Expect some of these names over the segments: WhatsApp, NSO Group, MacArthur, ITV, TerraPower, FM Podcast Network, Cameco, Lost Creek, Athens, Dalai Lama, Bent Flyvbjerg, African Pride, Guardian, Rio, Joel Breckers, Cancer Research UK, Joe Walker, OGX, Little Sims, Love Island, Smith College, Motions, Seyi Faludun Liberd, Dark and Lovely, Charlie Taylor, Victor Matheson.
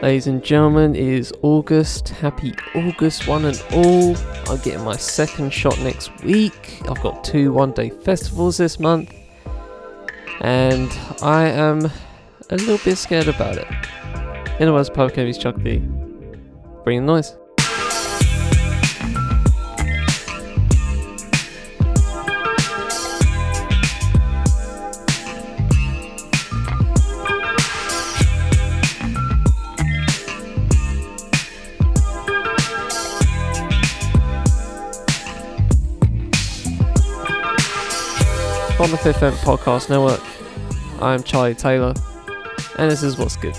Ladies and gentlemen, it is August. Happy August, one and all. I'm getting my second shot next week. I've got 2 one-day festivals this month. And I am a little bit scared about it. In other words, Public Enemy's Chuck D. Bring the noise. On the FM Podcast Network, I'm Charlie Taylor, and this is What's Good.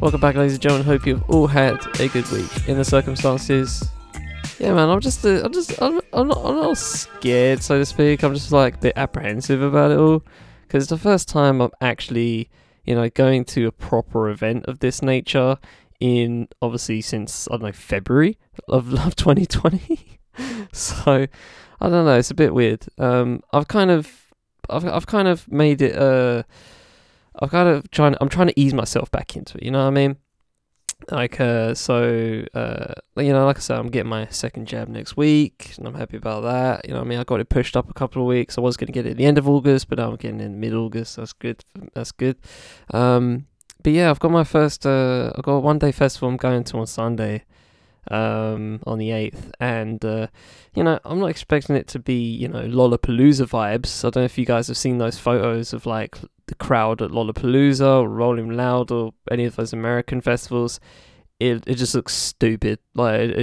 Welcome back, ladies and gentlemen. Hope you've all had a good week in the circumstances. Yeah, man, I'm not scared, so to speak. I'm just like a bit apprehensive about it all, because it's the first time I'm actually, going to a proper event of this nature in, obviously, since, February of 2020. So, I don't know, it's a bit weird. I'm trying to ease myself back into it, you know what I mean? Like I said, I'm getting my second jab next week, and I'm happy about that, you know what I mean? I got it pushed up a couple of weeks. I was going to get it at the end of August, but now I'm getting it in mid-August, that's good. But yeah, I've got my first, I've got a one-day festival I'm going to on Sunday, on the 8th, and I'm not expecting it to be Lollapalooza vibes. I don't know if you guys have seen those photos of like the crowd at Lollapalooza or Rolling Loud or any of those American festivals. It just looks stupid. Like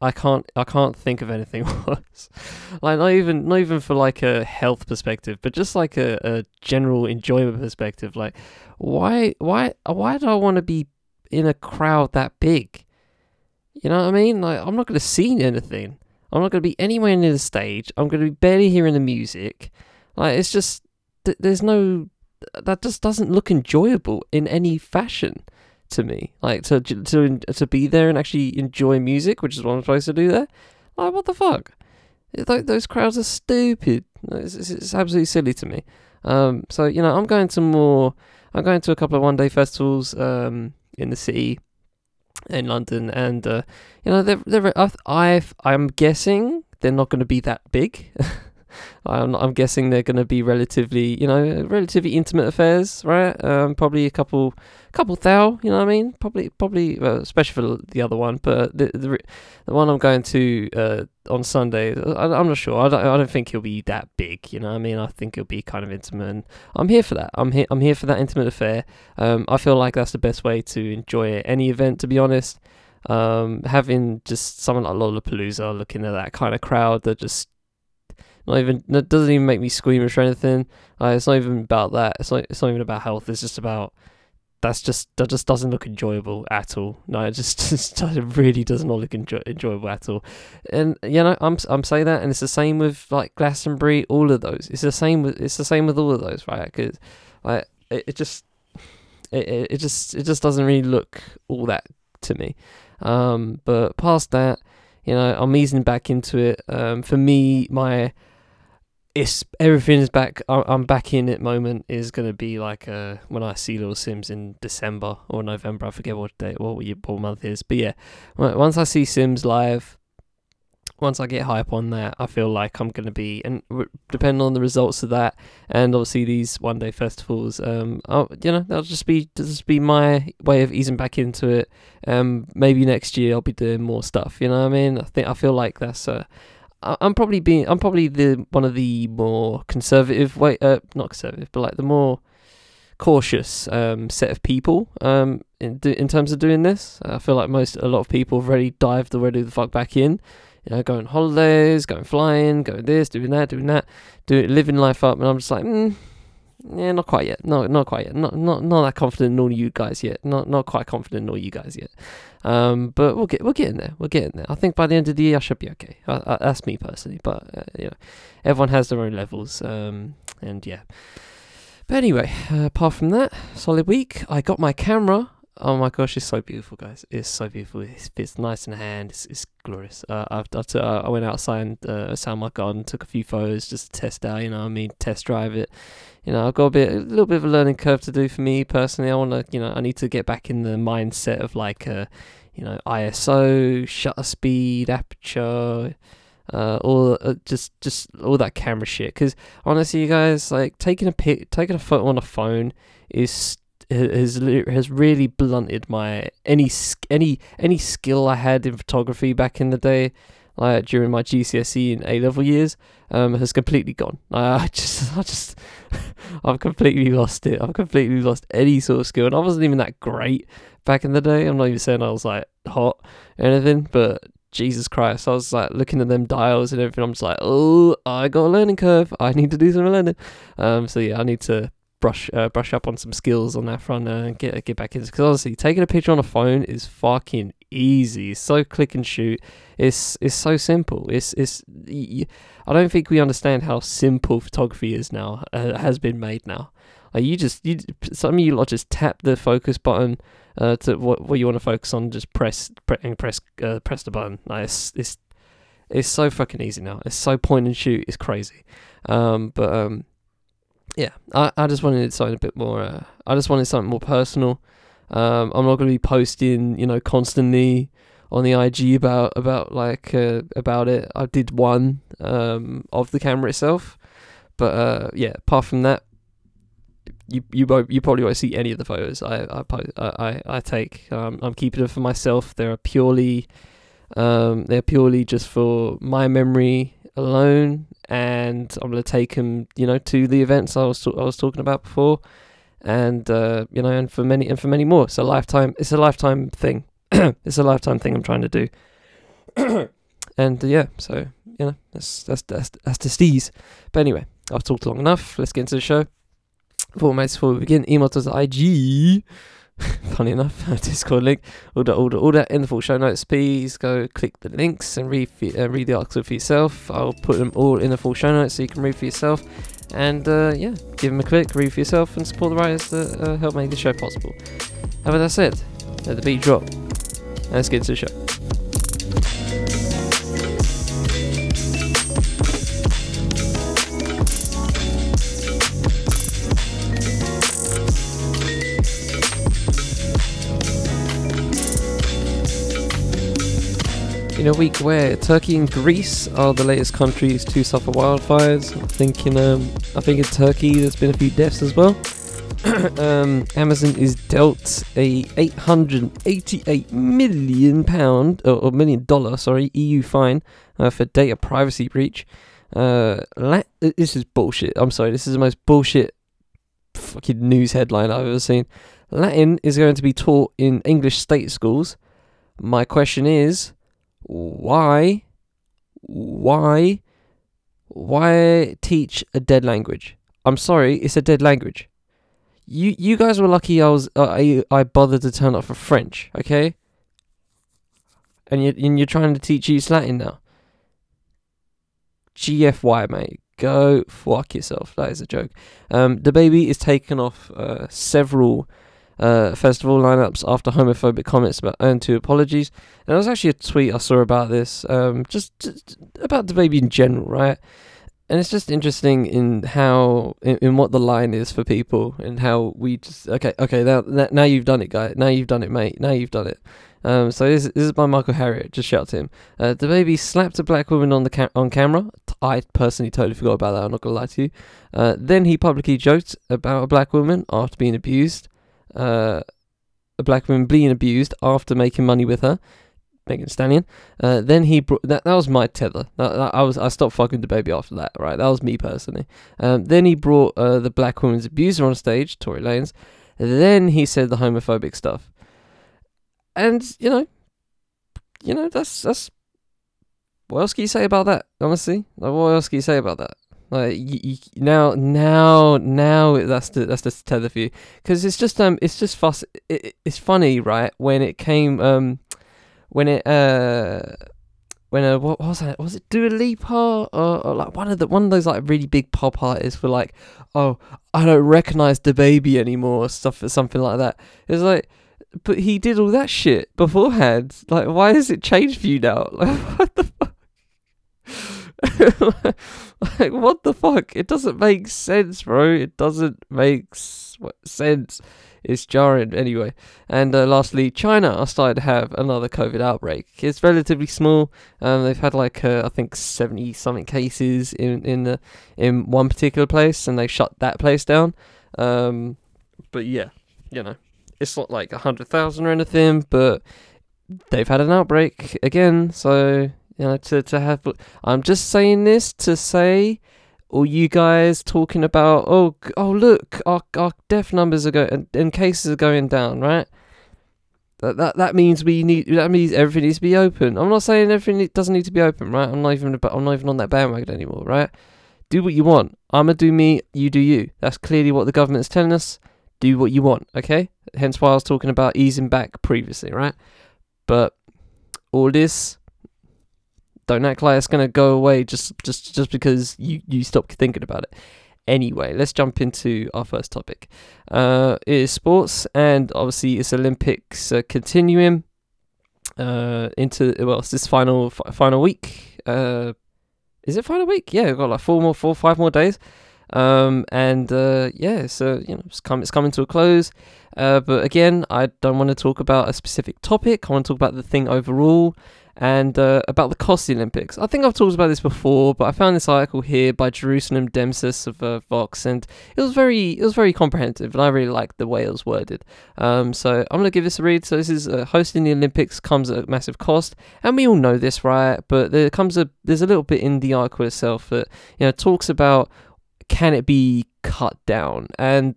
I can't think of anything worse. Like not even for like a health perspective, but just like a general enjoyment perspective. Like why do I want to be in a crowd that big? You know what I mean? Like, I'm not going to see anything. I'm not going to be anywhere near the stage. I'm going to be barely hearing the music. Like, it's just, that just doesn't look enjoyable in any fashion to me. Like, to be there and actually enjoy music, which is what I'm supposed to do there. Like, what the fuck? Those crowds are stupid. It's absolutely silly to me. I'm going to a couple of one-day festivals, in the city, in London, and I'm guessing they're not going to be that big. I'm guessing they're going to be relatively intimate affairs, right? Probably a couple thou, you know what I mean? Probably, well, especially for the other one, but the one I'm going to on Sunday, I'm not sure. I don't think he'll be that big, you know what I mean? I think he'll be kind of intimate, and I'm here for that. I'm here for that intimate affair. I feel like that's the best way to enjoy any event, to be honest. Having just someone like Lollapalooza, looking at that kind of crowd that just it doesn't even make me squeamish or anything. It's not even about that. It's not even about health. It's just about that just doesn't look enjoyable at all. No, it really does not look enjoyable at all. And I'm saying that, and it's the same with like Glastonbury. All of those. It's the same with all of those, right? Because like it just doesn't really look all that to me. But past that, I'm easing back into it. For me, everything is back. I'm back in it. Moment is gonna be like when I see Little Sims in December or November. I forget what day, what month it is. But yeah, once I see Sims live, once I get hype on that, I feel like I'm gonna be, and depending on the results of that, and obviously these one-day festivals, that'll just be my way of easing back into it. Maybe next year I'll be doing more stuff. You know what I mean? I feel like that's I'm probably the one of the more conservative not conservative, but like the more cautious set of people in terms of doing this. I feel like a lot of people have already dived already the fuck back in. Going holidays, going flying, going this, doing that, living life up, and I'm just like, yeah, not quite yet, not that confident in all you guys yet, not quite confident in all you guys yet, but we'll get in there, I think by the end of the year I should be okay, that's me personally, but, everyone has their own levels, and yeah, but anyway, apart from that, solid week. I got my camera, Oh my gosh, it's so beautiful, guys. It's so beautiful. It fits nice in the hand. It's glorious. I went outside and outside my garden, took a few photos just to test out, you know what I mean, test drive it. You know, I've got a little bit of a learning curve to do for me personally. I need to get back in the mindset of like, ISO, shutter speed, aperture, just all that camera shit. Because honestly, you guys, like taking a photo on a phone has really blunted my any skill I had in photography back in the day, like during my GCSE and A-level years, has completely gone. I've completely lost it. I've completely lost any sort of skill, and I wasn't even that great back in the day. I'm not even saying I was like hot or anything, but Jesus Christ, I was like looking at them dials and everything. I'm just like, oh, I got a learning curve. I need to do some learning. So yeah, I need to brush up on some skills on that front and get back into, because honestly, taking a picture on a phone is fucking easy. It's so click and shoot. It's so simple. I don't think we understand how simple photography is now. Has been made now. Like some of you lot just tap the focus button to what you want to focus on. Just press the button. Like it's so fucking easy now. It's so point and shoot. It's crazy. Yeah, I just wanted something a bit more, I just wanted something more personal. I'm not going to be posting, constantly on the IG about it. I did one, of the camera itself, but, yeah, apart from that, you probably won't see any of the photos I take. I'm keeping them for myself. They're purely just for my memory alone, and I'm gonna take them, to the events I was talking about before, and and for many more. It's a lifetime thing. It's a lifetime thing I'm trying to do. And so that's the steez. But anyway, I've talked long enough. Let's get into the show. Before we begin, email to the IG. Funny enough, Discord link, all that in the full show notes. Please go click the links and read the article for yourself. I'll put them all in the full show notes so you can read for yourself, and give them a click, read for yourself, and support the writers that help make the show possible. And with that said, let the beat drop and let's get to the show. In a week where Turkey and Greece are the latest countries to suffer wildfires, I think in Turkey there's been a few deaths as well. Amazon is dealt a £888 million $1 million EU fine for data privacy breach. This is bullshit. I'm sorry, this is the most bullshit fucking news headline I've ever seen. Latin is going to be taught in English state schools. My question is, Why teach a dead language? I'm sorry, it's a dead language. You guys were lucky I bothered to turn up for French, okay? And you're trying to teach East Latin now. GFY, mate. Go fuck yourself. That is a joke. DaBaby is taken off several festival lineups after homophobic comments about earned two apologies. And there was actually a tweet I saw about this, just about DaBaby in general, right? And it's just interesting in how in what the line is for people, and how we just okay now you've done it, guy. Now you've done it, mate. Now you've done it. So this is by Michael Harriott. Just shout to him. DaBaby slapped a black woman on the on camera. I personally totally forgot about that. I'm not gonna lie to you. Then he publicly joked about a black woman after being abused. A black woman being abused after making money with her, Megan Stallion. Then he brought that was my tether. I stopped fucking DaBaby after that, right? That was me personally. Then he brought the black woman's abuser on stage, Tory Lanez. Then he said the homophobic stuff, and that's what else can you say about that? Honestly, what else can you say about that? Like now that's the tether for you, because it's just fuss. It's funny, right? When it came, what was that? Was it Dua Lipa or like one of those like really big pop artists were like, oh, I don't recognize DaBaby anymore, or something like that. It's like but he did all that shit beforehand. Like, why has it changed for you now? Like, what the fuck? Like, what the fuck? It doesn't make sense, bro. It doesn't make sense. It's jarring anyway. And lastly, China are starting to have another COVID outbreak. It's relatively small. They've had like I think 70 something cases in one particular place, and they shut that place down. But yeah, you know, it's not like 100,000 or anything, but they've had an outbreak again. So you know, to have, I'm just saying this to say. Or you guys talking about, oh look, our death numbers are going and cases are going down, right? That means that means everything needs to be open. I'm not saying everything doesn't need to be open, right? I'm not even on that bandwagon anymore, right? Do what you want. I'ma do me, you do you. That's clearly what the government's telling us. Do what you want, okay? Hence why I was talking about easing back previously, right? But all this. Don't act like it's going to go away just because you stop thinking about it. Anyway, let's jump into our first topic. It is sports, and obviously it's Olympics continuing into, well, it's this final week. Is it final week? Yeah, we've got like five more days. So you know, it's coming to a close. But again, I don't want to talk about a specific topic. I want to talk about the thing overall. And about the cost of the Olympics. I think I've talked about this before, but I found this article here by Jerusalem Demsis of Vox, and it was very comprehensive, and I really liked the way it was worded. So I'm going to give this a read. So this is hosting the Olympics comes at a massive cost, and we all know this, right? But there's a little bit in the article itself that, you know, talks about can it be cut down, and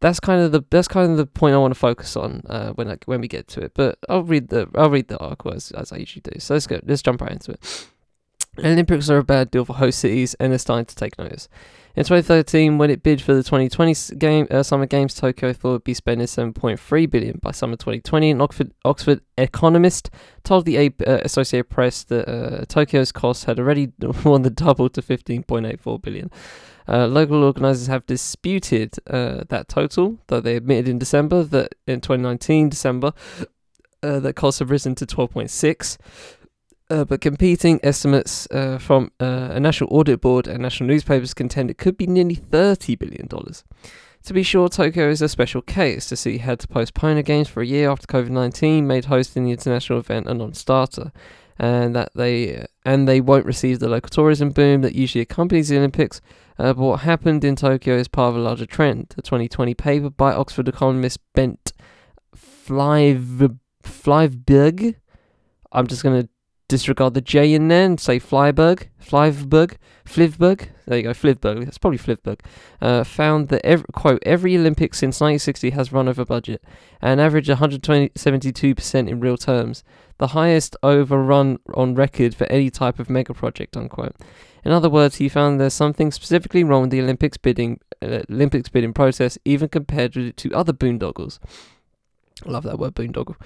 that's kind of the point I want to focus on when we get to it. But I'll read the article as I usually do. So let's jump right into it. Olympics are a bad deal for host cities, and they're starting to take notice. In 2013, when it bid for the 2020 Summer Games, Tokyo thought it would be spending $7.3 billion by summer 2020. An Oxford economist told the Associated Press that Tokyo's costs had already more than doubled to $15.84 billion. Local organisers have disputed that total, though they admitted in December that in 2019 December that costs have risen to 12.6. But competing estimates from a national audit board and national newspapers contend it could be nearly $30 billion. To be sure, Tokyo is a special case. The city had to postpone the Games for a year after COVID-19 made hosting the international event a non-starter, and that they won't receive the local tourism boom that usually accompanies the Olympics. But what happened in Tokyo is part of a larger trend. The 2020 paper by Oxford economist Bent Flyvbjerg, I'm just going to disregard the J in there and say Flyvbjerg. There you go, Flyvbjerg. That's probably Flyvbjerg. Found that every Olympic since 1960 has run over budget, an average 172% in real terms, the highest overrun on record for any type of mega project. Unquote. In other words, he found there's something specifically wrong with the Olympics bidding process, even compared to other boondoggles. I love that word, boondoggle.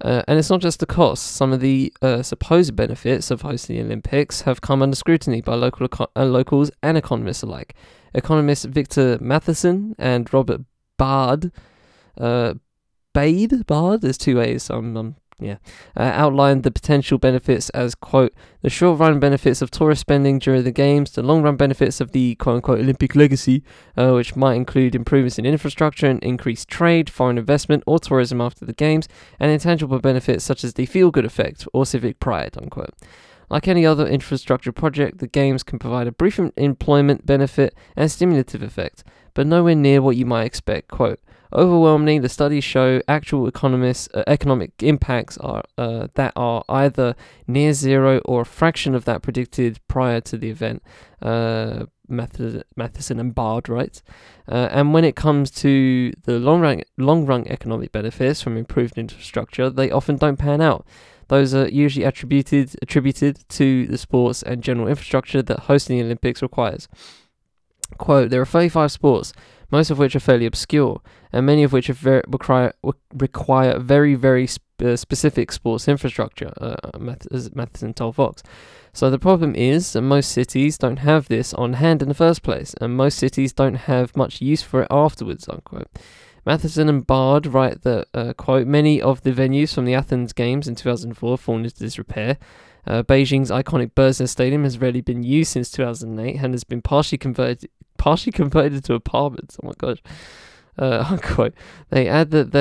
And it's not just the cost. Some of the supposed benefits of hosting the Olympics have come under scrutiny by locals and economists alike. Economists Victor Matheson and Robert Bard, there's two A's, outlined the potential benefits as, quote, the short-run benefits of tourist spending during the Games, the long-run benefits of the, quote-unquote, Olympic legacy, which might include improvements in infrastructure and increased trade, foreign investment, or tourism after the Games, and intangible benefits such as the feel-good effect or civic pride, unquote. Like any other infrastructure project, the Games can provide a brief employment benefit and stimulative effect, but nowhere near what you might expect, quote. Overwhelmingly, the studies show actual economic impacts are that are either near zero or a fraction of that predicted prior to the event, Matheson and Bard writes. And when it comes to the long-run economic benefits from improved infrastructure, they often don't pan out. Those are usually attributed to the sports and general infrastructure that hosting the Olympics requires. Quote, there are 35 sports, most of which are fairly obscure, and many of which require very, very specific sports infrastructure, as Matheson told Vox. So the problem is that most cities don't have this on hand in the first place, and most cities don't have much use for it afterwards, unquote. Matheson and Bard write that, quote, many of the venues from the Athens Games in 2004 fallen into disrepair. Beijing's iconic Berzin Stadium has rarely been used since 2008 and has been partially converted into apartments. Oh my gosh. Unquote. They add that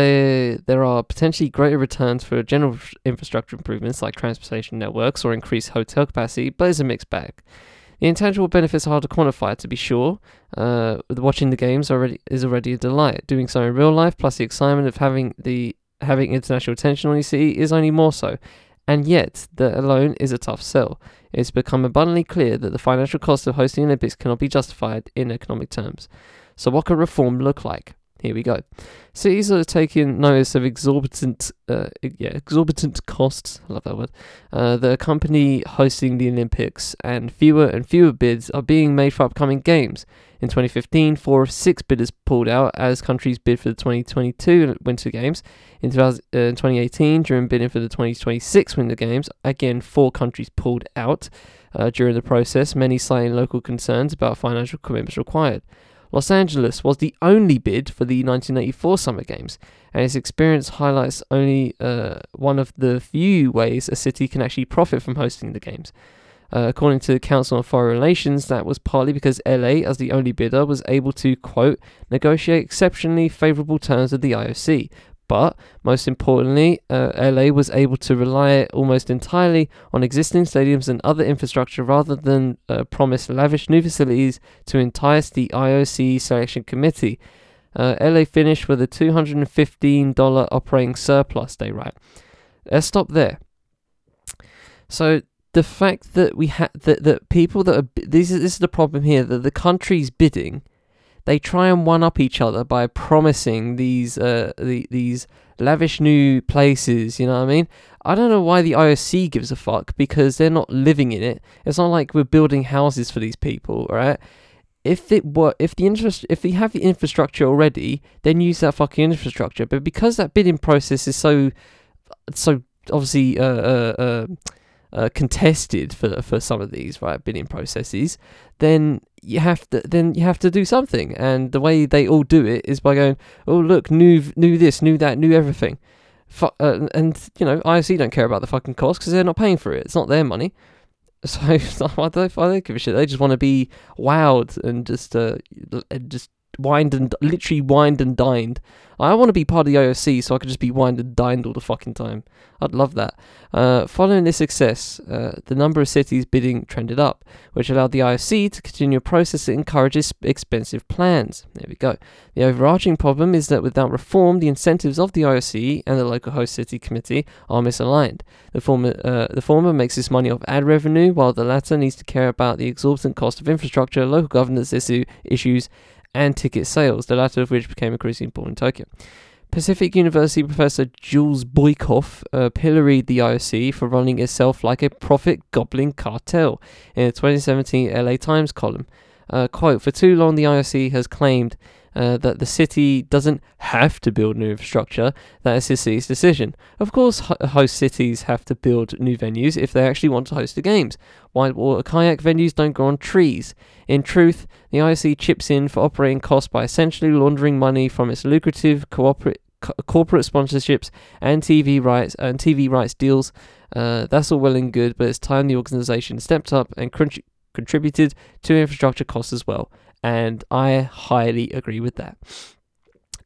there are potentially greater returns for general infrastructure improvements like transportation networks or increased hotel capacity, but it's a mixed bag. The intangible benefits are hard to quantify, to be sure. Watching the games is already a delight. Doing so in real life, plus the excitement of having international attention on your city, is only more so. And yet, that alone is a tough sell. It's become abundantly clear that the financial cost of hosting Olympics cannot be justified in economic terms. So what could reform look like? Here we go. Cities are taking notice of exorbitant costs, I love that word, that accompany hosting the Olympics, and fewer bids are being made for upcoming games. In 2015, 4 of 6 bidders pulled out as countries bid for the 2022 Winter Games. In 2018, during bidding for the 2026 Winter Games, again 4 countries pulled out during the process, many citing local concerns about financial commitments required. Los Angeles was the only bid for the 1984 Summer Games, and its experience highlights only one of the few ways a city can actually profit from hosting the Games. According to the Council on Foreign Relations, that was partly because LA, as the only bidder, was able to, quote, negotiate exceptionally favourable terms with the IOC. But, most importantly, LA was able to rely almost entirely on existing stadiums and other infrastructure rather than promise lavish new facilities to entice the IOC selection committee. LA finished with a $215 operating surplus, they write. Let's stop there. So, the fact that we had that people that are... This is the problem here, that the country's bidding... They try and one-up each other by promising these lavish new places, you know what I mean? I don't know why the IOC gives a fuck, because they're not living in it. It's not like we're building houses for these people, right? If you have the infrastructure already, then use that fucking infrastructure. But because that bidding process is so obviously contested for some of these, right, bidding processes, then you have to do something, and the way they all do it is by going, oh look, new this, new that, new everything, and you know, IOC don't care about the fucking cost because they're not paying for it. It's not their money, so why do they give a shit? They just want to be wowed and just literally wined and dined. I want to be part of the IOC so I could just be wined and dined all the fucking time. I'd love that. Following this success, the number of cities bidding trended up, which allowed the IOC to continue a process that encourages expensive plans. There we go. The overarching problem is that without reform, the incentives of the IOC and the local host city committee are misaligned. The former makes its money off ad revenue, while the latter needs to care about the exorbitant cost of infrastructure, local governance issues, and ticket sales, the latter of which became increasingly important in Tokyo. Pacific University professor Jules Boykoff pilloried the IOC for running itself like a profit-gobbling cartel in a 2017 LA Times column. Quote, for too long the IOC has claimed that the city doesn't have to build new infrastructure, that is the city's decision. Of course, host cities have to build new venues if they actually want to host the games. White water kayak venues don't grow on trees. In truth, the IOC chips in for operating costs by essentially laundering money from its lucrative corporate sponsorships and TV rights deals. That's all well and good, but it's time the organisation stepped up and contributed to infrastructure costs as well. And I highly agree with that.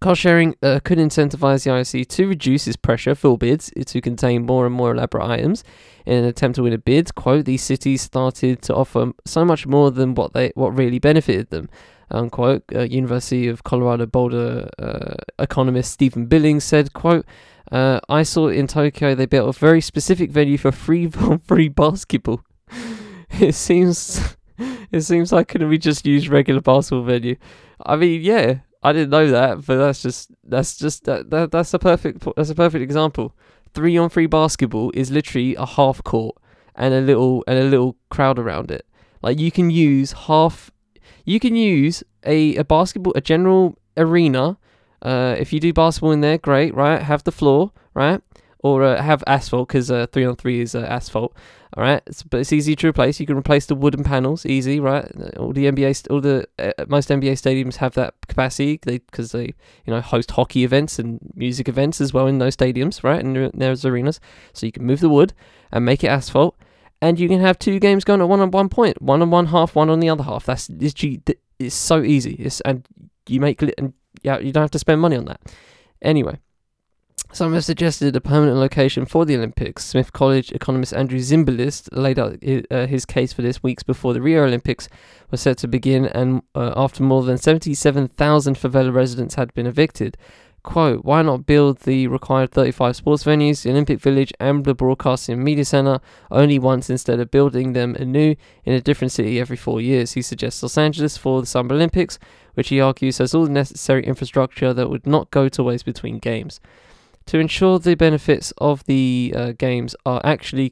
Cost sharing could incentivize the IOC to reduce its pressure for bids to contain more and more elaborate items in an attempt to win a bid. Quote, these cities started to offer so much more than what really benefited them. Unquote. University of Colorado Boulder economist Stephen Billings said, quote, I saw in Tokyo they built a very specific venue for free basketball. It seems like, couldn't we just use regular basketball venue? I mean, yeah, I didn't know that, but that's a perfect example. 3-on-3 basketball is literally a half court and a little crowd around it. Like you can use a basketball, a general arena. If you do basketball in there, great, right? Have the floor, right? or have asphalt, because 3-on-3 is asphalt. All right, but it's easy to replace. You can replace the wooden panels, easy, right? All the NBA, all the most NBA stadiums have that capacity because they, you know, host hockey events and music events as well in those stadiums, right? And there's arenas, so you can move the wood and make it asphalt, and you can have two games going at 1 on 1 point, 1 on 1 half, 1 on the other half. That's it's so easy. You don't have to spend money on that. Anyway. Some have suggested a permanent location for the Olympics. Smith College economist Andrew Zimbalist laid out his case for this weeks before the Rio Olympics were set to begin, and after more than 77,000 favela residents had been evicted. Quote, why not build the required 35 sports venues, the Olympic Village and the Broadcasting Media Centre only once instead of building them anew in a different city every 4 years? He suggests Los Angeles for the Summer Olympics, which he argues has all the necessary infrastructure that would not go to waste between games. To ensure the benefits of the games are actually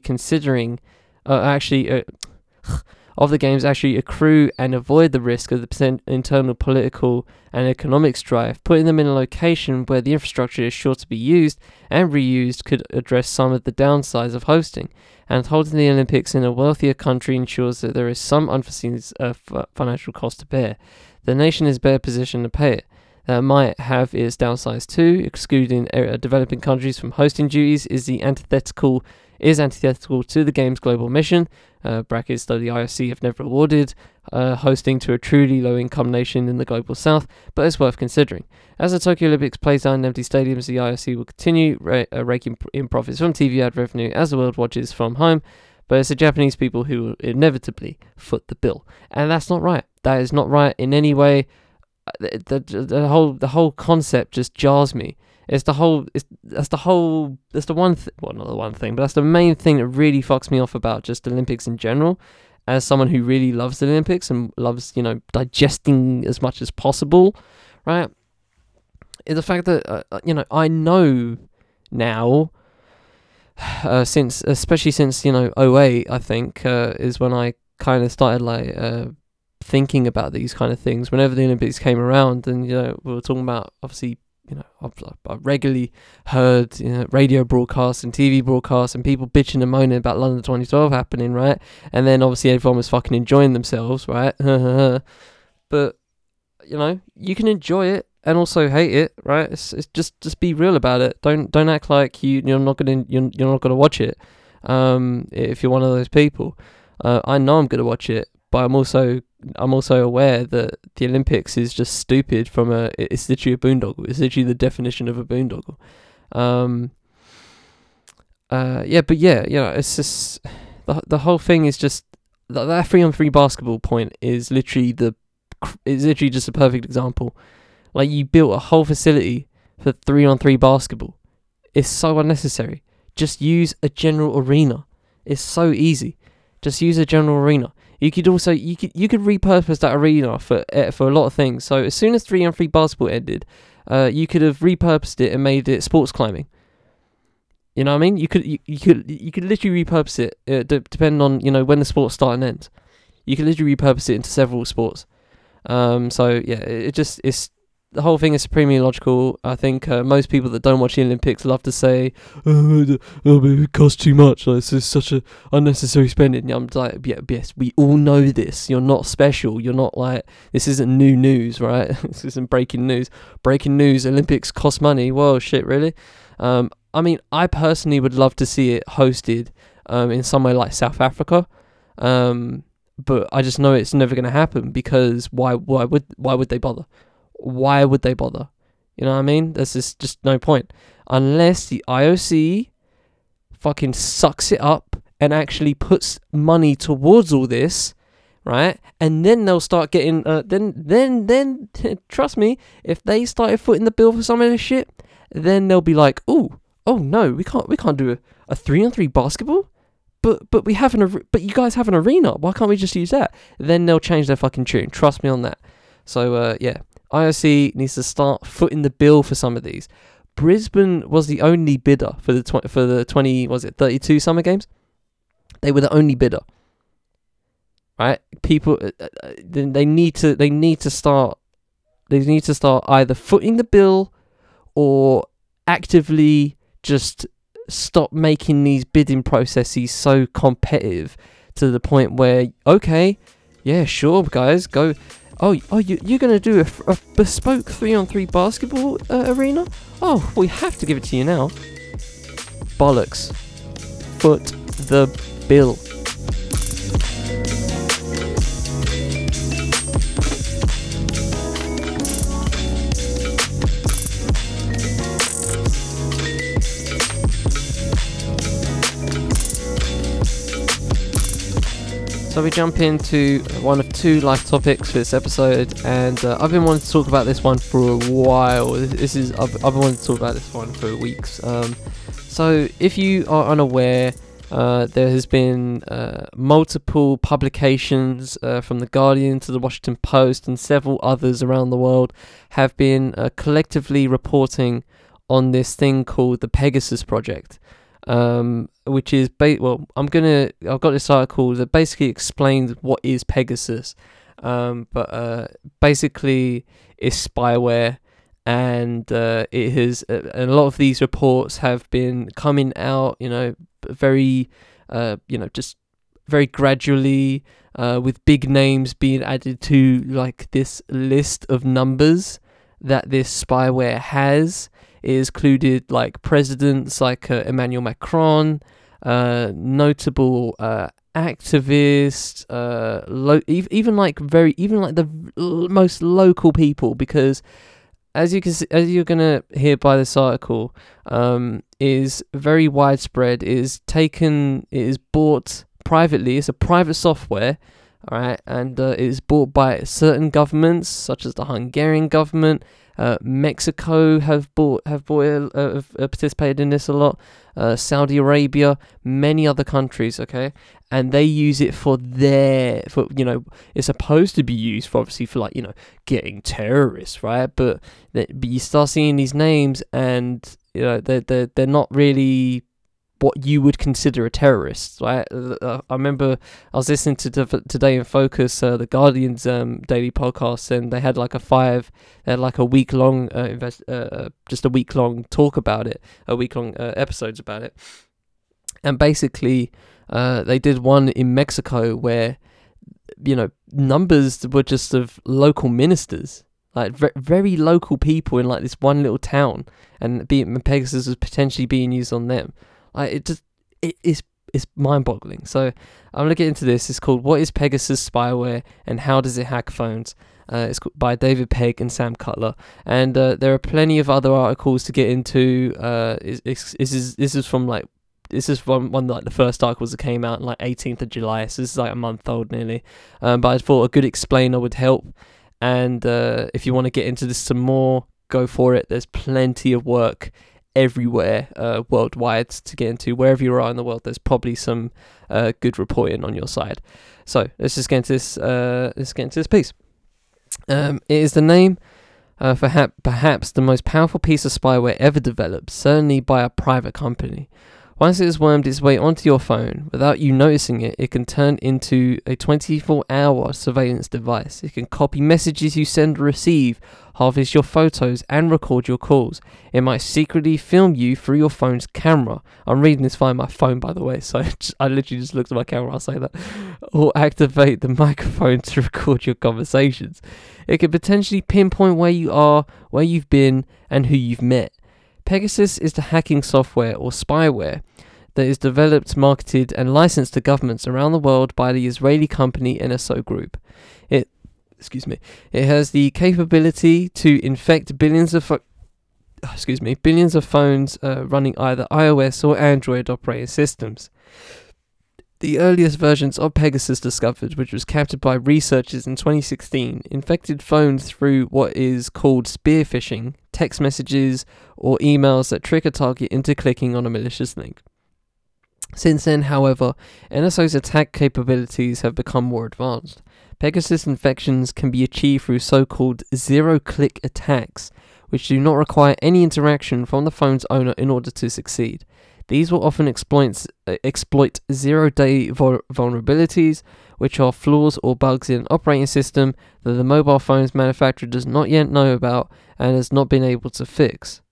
of the games actually accrue and avoid the risk of the internal political and economic strife, putting them in a location where the infrastructure is sure to be used and reused could address some of the downsides of hosting, and holding the Olympics in a wealthier country ensures that there is some unforeseen financial cost to bear. The nation is better positioned to pay it. That might have its downsides too. Excluding developing countries from hosting duties is antithetical to the game's global mission. Brackets, though the IOC have never awarded hosting to a truly low-income nation in the global south, but it's worth considering. As the Tokyo Olympics plays out in empty stadiums, the IOC will continue raking in profits from TV ad revenue as the world watches from home, but it's the Japanese people who will inevitably foot the bill, and that's not right. That is not right in any way. The whole concept just jars me. That's the main thing that really fucks me off about just Olympics in general. As someone who really loves the Olympics and loves, you know, digesting as much as possible, right? Is the fact that I know now. Especially since 2008, I think is when I kind of started like. Thinking about these kind of things whenever the Olympics came around, and we were talking about, obviously, I regularly heard radio broadcasts and TV broadcasts and people bitching and moaning about London 2012 happening, right? And then obviously everyone was fucking enjoying themselves, right? But you can enjoy it and also hate it, right? It's just be real about it. Don't act like you're not gonna watch it if you're one of those people. I know I'm gonna watch it, but I'm also aware that the Olympics is just stupid. It's literally a boondoggle. It's literally the definition of a boondoggle. It's just the whole thing is just that 3-on-3 basketball point is literally just a perfect example. Like, you built a whole facility for 3-on-3 basketball. It's so unnecessary. Just use a general arena. It's so easy. Just use a general arena. You could repurpose that arena for a lot of things. So as soon as 3-on-3 basketball ended, you could have repurposed it and made it sports climbing. You know what I mean? You could literally repurpose it depending on when the sports start and end. You could literally repurpose it into several sports. The whole thing is supremely illogical. I think most people that don't watch the Olympics love to say, it costs too much. Like, this is such an unnecessary spending. And I'm like, yeah, yes, we all know this. You're not special. You're not like, this isn't new news, right? This isn't breaking news. Breaking news, Olympics cost money. Whoa, shit, really? I personally would love to see it hosted in somewhere like South Africa. But I just know it's never going to happen, because why would they bother? Why would they bother? You know what I mean? There's just no point. Unless the IOC fucking sucks it up and actually puts money towards all this, right? And then they'll start getting... Then trust me, if they started footing the bill for some of this shit, then they'll be like, no, we can't do a 3-on-3 basketball? But we have but you guys have an arena. Why can't we just use that? Then they'll change their fucking tune. Trust me on that. So, IOC needs to start footing the bill for some of these. Brisbane was the only bidder for the 32 Summer Games. They were the only bidder, right? People, they need to start either footing the bill or actively just stop making these bidding processes so competitive to the point where, okay, yeah, sure, guys, go. Oh, you're going to do a bespoke 3-on-3 basketball arena? Oh, we have to give it to you now. Bollocks. Foot the bill. So we jump into one of two life topics for this episode, and I've been wanting to talk about this one for a while. I've been wanting to talk about this one for weeks. So if you are unaware, there has been multiple publications from the Guardian to the Washington Post and several others around the world have been collectively reporting on this thing called the Pegasus Project. Which is I've got this article that basically explains what is Pegasus, but basically it's spyware, and it has, and a lot of these reports have been coming out, very, just very gradually, with big names being added to like this list of numbers that this spyware has. It included like presidents like Emmanuel Macron, notable activists, even like the most local people, because as you're gonna hear by this article, is very widespread. It is bought privately. It's a private software. All right, and it is bought by certain governments, such as the Hungarian government. Mexico have participated in this a lot. Saudi Arabia, many other countries. Okay, and they use it for it's supposed to be used for obviously for getting terrorists, right? But you start seeing these names, and they're not really what you would consider a terrorist, right? I remember I was listening to Today in Focus, the Guardian's daily podcast, and they had a week-long talk about it, a week-long episodes about it. And basically, they did one in Mexico where, numbers were just of local ministers, like very local people in like this one little town, and Pegasus was potentially being used on them. It's mind-boggling. So I'm gonna get into this. It's called "What Is Pegasus Spyware and How Does It Hack Phones?" It's by David Pegg and Sam Cutler, and there are plenty of other articles to get into. This is from the first articles that came out on 18th of July. So this is like a month old nearly. But I thought a good explainer would help. And if you want to get into this some more, go for it. There's plenty of work everywhere worldwide to get into. Wherever you are in the world, there's probably some good reporting on your side. So let's just get into this piece. It is the name for perhaps the most powerful piece of spyware ever developed, certainly by a private company. Once it has wormed its way onto your phone without you noticing it, it can turn into a 24-hour surveillance device. It can copy messages you send or receive, harvest your photos, and record your calls. It might secretly film you through your phone's camera. I'm reading this via my phone, by the way, so I literally just looked at my camera, I'll say that. Or activate the microphone to record your conversations. It could potentially pinpoint where you are, where you've been, and who you've met. Pegasus is the hacking software, or spyware, that is developed, marketed, and licensed to governments around the world by the Israeli company NSO Group. It has the capability to infect billions of phones running either iOS or Android operating systems. The earliest versions of Pegasus discovered, which was captured by researchers in 2016, infected phones through what is called spear phishing, text messages or emails that trick a target into clicking on a malicious link. Since then, however, NSO's attack capabilities have become more advanced. Pegasus infections can be achieved through so-called zero-click attacks, which do not require any interaction from the phone's owner in order to succeed. These will often exploit zero-day vulnerabilities, which are flaws or bugs in an operating system that the mobile phone's manufacturer does not yet know about and has not been able to fix.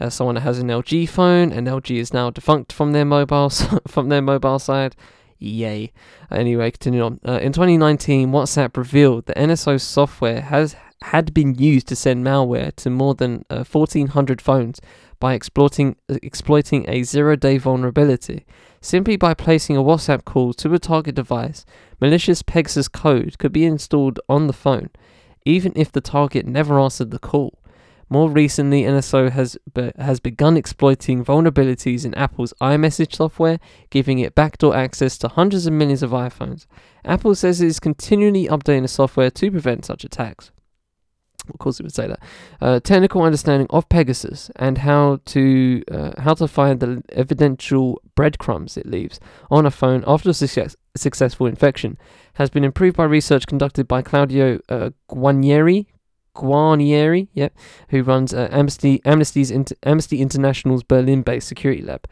as someone that has an LG phone, and LG is now defunct from their mobile side. Yay. Anyway, continuing on. In 2019, WhatsApp revealed that NSO software had been used to send malware to more than 1,400 phones by exploiting a zero-day vulnerability. Simply by placing a WhatsApp call to a target device, malicious Pegasus code could be installed on the phone, even if the target never answered the call. More recently, NSO has begun exploiting vulnerabilities in Apple's iMessage software, giving it backdoor access to hundreds of millions of iPhones. Apple says it is continually updating the software to prevent such attacks. Of course, it would say that. Technical understanding of Pegasus and how to find the evidential breadcrumbs it leaves on a phone after a successful infection has been improved by research conducted by Claudio Guarnieri, who runs Amnesty International's Berlin-based security lab.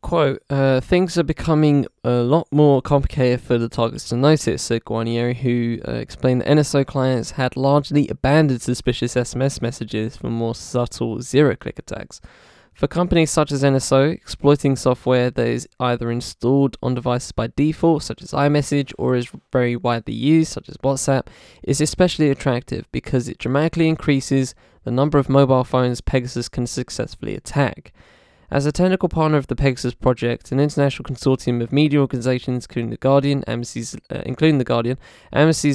Quote, things are becoming a lot more complicated for the targets to notice, said Guarnieri, who explained that NSO clients had largely abandoned suspicious SMS messages for more subtle zero-click attacks. For companies such as NSO, exploiting software that is either installed on devices by default, such as iMessage, or is very widely used, such as WhatsApp, is especially attractive because it dramatically increases the number of mobile phones Pegasus can successfully attack. As a technical partner of the Pegasus Project, an international consortium of media organisations, including the Guardian, Amnesty's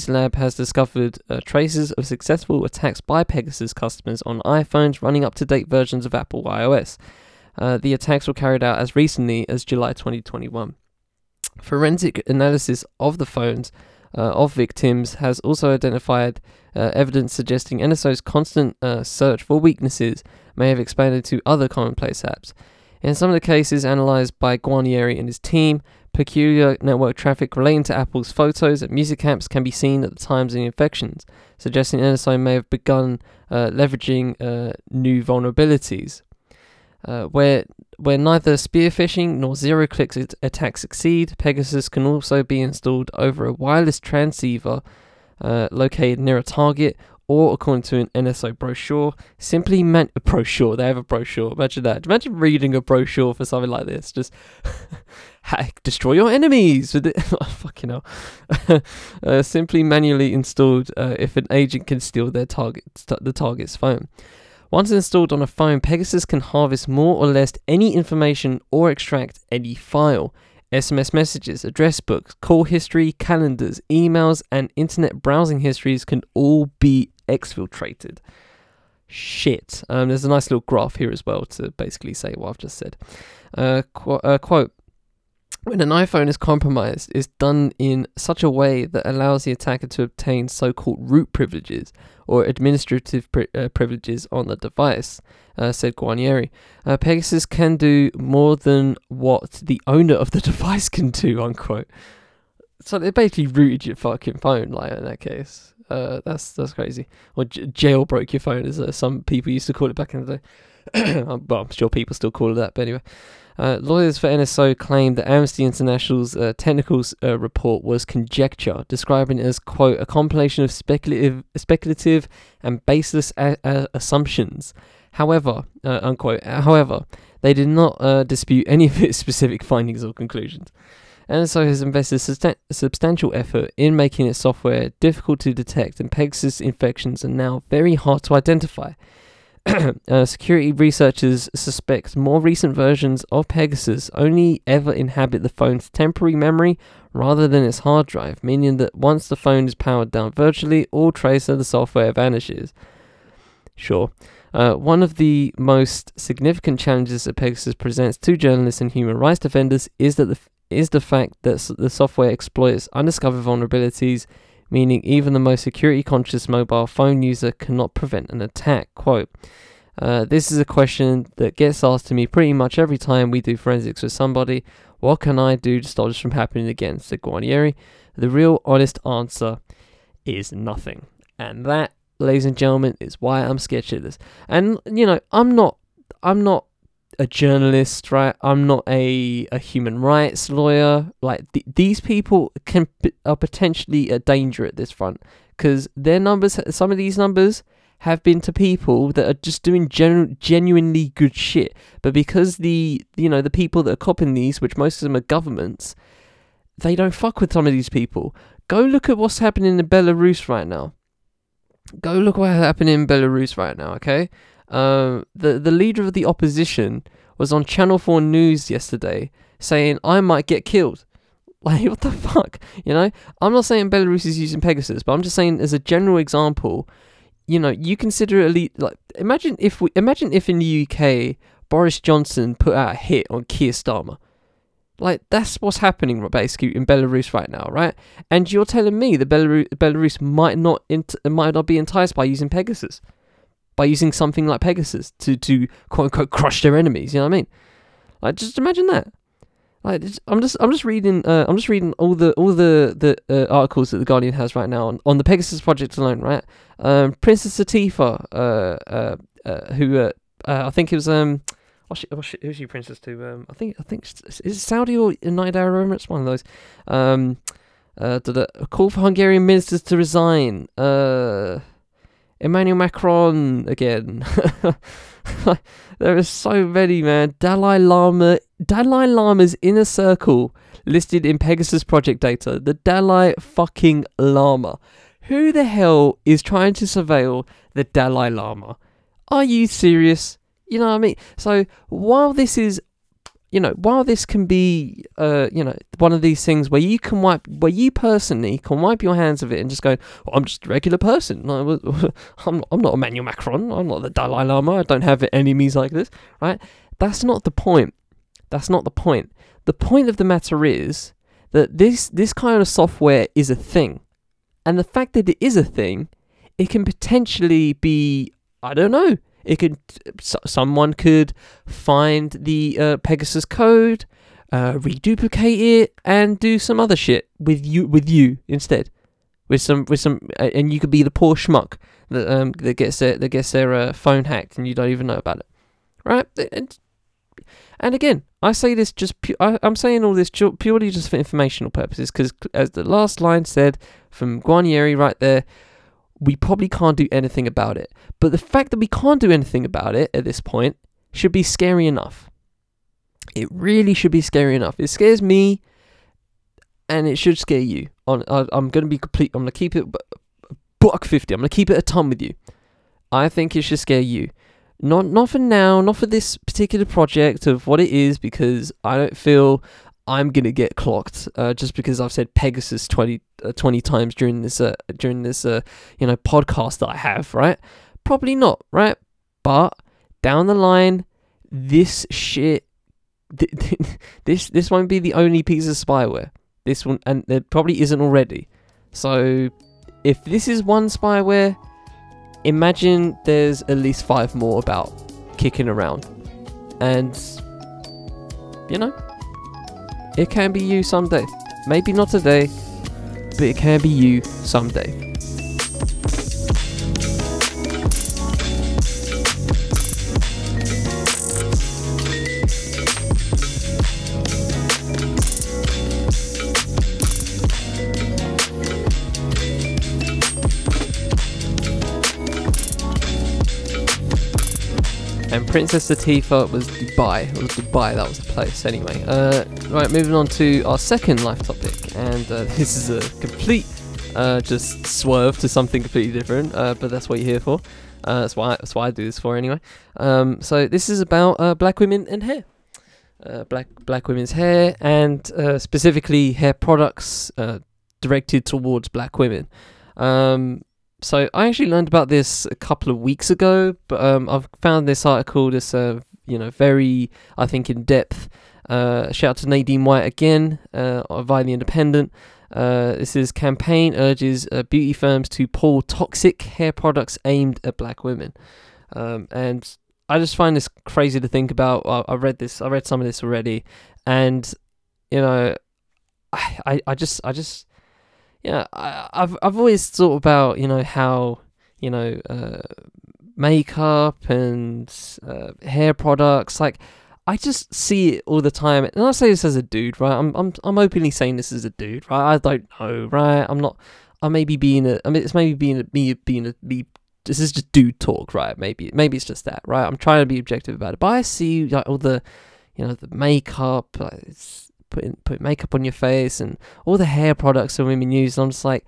lab has discovered traces of successful attacks by Pegasus customers on iPhones running up-to-date versions of Apple iOS. The attacks were carried out as recently as July 2021. Forensic analysis of the phones of victims has also identified evidence suggesting NSO's constant search for weaknesses may have expanded to other commonplace apps. In some of the cases analysed by Guarnieri and his team, peculiar network traffic relating to Apple's photos and music apps can be seen at the times of the infections, suggesting NSO may have begun leveraging new vulnerabilities. Where neither spear phishing nor zero-click attacks succeed, Pegasus can also be installed over a wireless transceiver located near a target, or according to an NSO brochure, simply meant a brochure. They have a brochure. Imagine that. Imagine reading a brochure for something like this. Just destroy your enemies with it. Oh, fucking hell. Simply manually installed if an agent can steal their target's phone. Once installed on a phone, Pegasus can harvest more or less any information or extract any file. SMS messages, address books, call history, calendars, emails, and internet browsing histories can all be exfiltrated. Shit. There's a nice little graph here as well to basically say what I've just said. Quote, when an iPhone is compromised, it's done in such a way that allows the attacker to obtain so-called root privileges or administrative privileges on the device, said Guarnieri. Pegasus can do more than what the owner of the device can do, unquote. So they basically rooted your fucking phone, like, in that case. That's crazy. Or jailbroke your phone, as some people used to call it back in the day. Well, I'm sure people still call it that, but anyway. Lawyers for NSO claim that Amnesty International's technical report was conjecture, describing it as, quote, a compilation of speculative and baseless assumptions. However, unquote, however, they did not dispute any of its specific findings or conclusions. NSO has invested substantial effort in making its software difficult to detect, and Pegasus infections are now very hard to identify. Security researchers suspect more recent versions of Pegasus only ever inhabit the phone's temporary memory rather than its hard drive, meaning that once the phone is powered down virtually, all trace of the software vanishes. Sure. One of the most significant challenges that Pegasus presents to journalists and human rights defenders is that the fact that the software exploits undiscovered vulnerabilities, meaning even the most security-conscious mobile phone user cannot prevent an attack. Quote, this is a question that gets asked to me pretty much every time we do forensics with somebody. What can I do to stop this from happening again? Said Guarnieri. The real honest answer is nothing. And that, ladies and gentlemen, is why I'm sketchy at this. And, you know, I'm not a journalist, right? I'm not a human rights lawyer. Like, these people are potentially a danger at this front, because some of these numbers have been to people that are just doing genuinely good shit. But because the people that are copping these, which most of them are governments, they don't fuck with some of these people. Go look at what's happening in Belarus right now. Okay? The leader of the opposition was on Channel 4 News yesterday saying, I might get killed. Like, what the fuck? You know? I'm not saying Belarus is using Pegasus, but I'm just saying as a general example, you know, you consider elite, like, imagine if in the UK, Boris Johnson put out a hit on Keir Starmer. Like, that's what's happening, basically, in Belarus right now, right? And you're telling me that Belarus might not be enticed by using Pegasus, by using something like Pegasus to quote-unquote crush their enemies, you know what I mean? Like, just imagine that. Like, I'm just reading all the articles that the Guardian has right now on the Pegasus Project alone, right? Princess Latifa, who I think it was who's she princess to? I think is it Saudi or United Arab Emirates? One of those. Call for Hungarian ministers to resign. Emmanuel Macron again. There are so many, man. Dalai Lama's inner circle listed in Pegasus Project data. The Dalai fucking Lama. Who the hell is trying to surveil the Dalai Lama? Are you serious? You know what I mean? So while this is, you know, while this can be, you know, one of these things where you can wipe your hands of it and just go, well, I'm just a regular person. I'm not Emmanuel Macron. I'm not the Dalai Lama. I don't have enemies like this, right? That's not the point. The point of the matter is that this kind of software is a thing. And the fact that it is a thing, it can potentially be, I don't know, someone could find the Pegasus code, reduplicate it, and do some other shit with you instead. With some, and you could be the poor schmuck that gets their phone hacked and you don't even know about it, right? And again, I say this just I'm saying all this purely just for informational purposes, because as the last line said from Guarnieri right there, we probably can't do anything about it. But the fact that we can't do anything about it at this point should be scary enough. It really should be scary enough. It scares me, and it should scare you. I'm going to keep it buck 50. I'm going to keep it a ton with you. I think it should scare you. Not for now, not for this particular project of what it is, because I don't feel I'm going to get clocked just because I've said Pegasus 20 times during this you know, podcast that I have, right? Probably not, right? But down the line, this shit, this won't be the only piece of spyware. This one, and there probably isn't already. So if this is one spyware, imagine there's at least 5 more about kicking around. And, you know, it can be you someday. Maybe not today, but it can be you someday. Princess Latifa was Dubai. It was Dubai, that was the place, anyway. Right, moving on to our second life topic, and this is a complete just swerve to something completely different, but that's what you're here for. That's why I do this for, anyway. So this is about black women and hair. Black women's hair, and specifically hair products directed towards black women. So I actually learned about this a couple of weeks ago, but I've found this article, this very, I think, in depth. Shout out to Nadine White again via The Independent. This is campaign urges beauty firms to pull toxic hair products aimed at black women, and I just find this crazy to think about. I read some of this already, and you know, I just. Yeah, I've always thought about, you know, how, you know, makeup and hair products, like, I just see it all the time. And I say this as a dude, right? I'm openly saying this as a dude, right? I don't know, right? I'm not. I may be being a. I mean, it's maybe being a, me being a, me this is just dude talk, right? Maybe it's just that, right? I'm trying to be objective about it, but I see like all the, you know, the makeup, like, it's put makeup on your face, and all the hair products that women use, and I'm just like,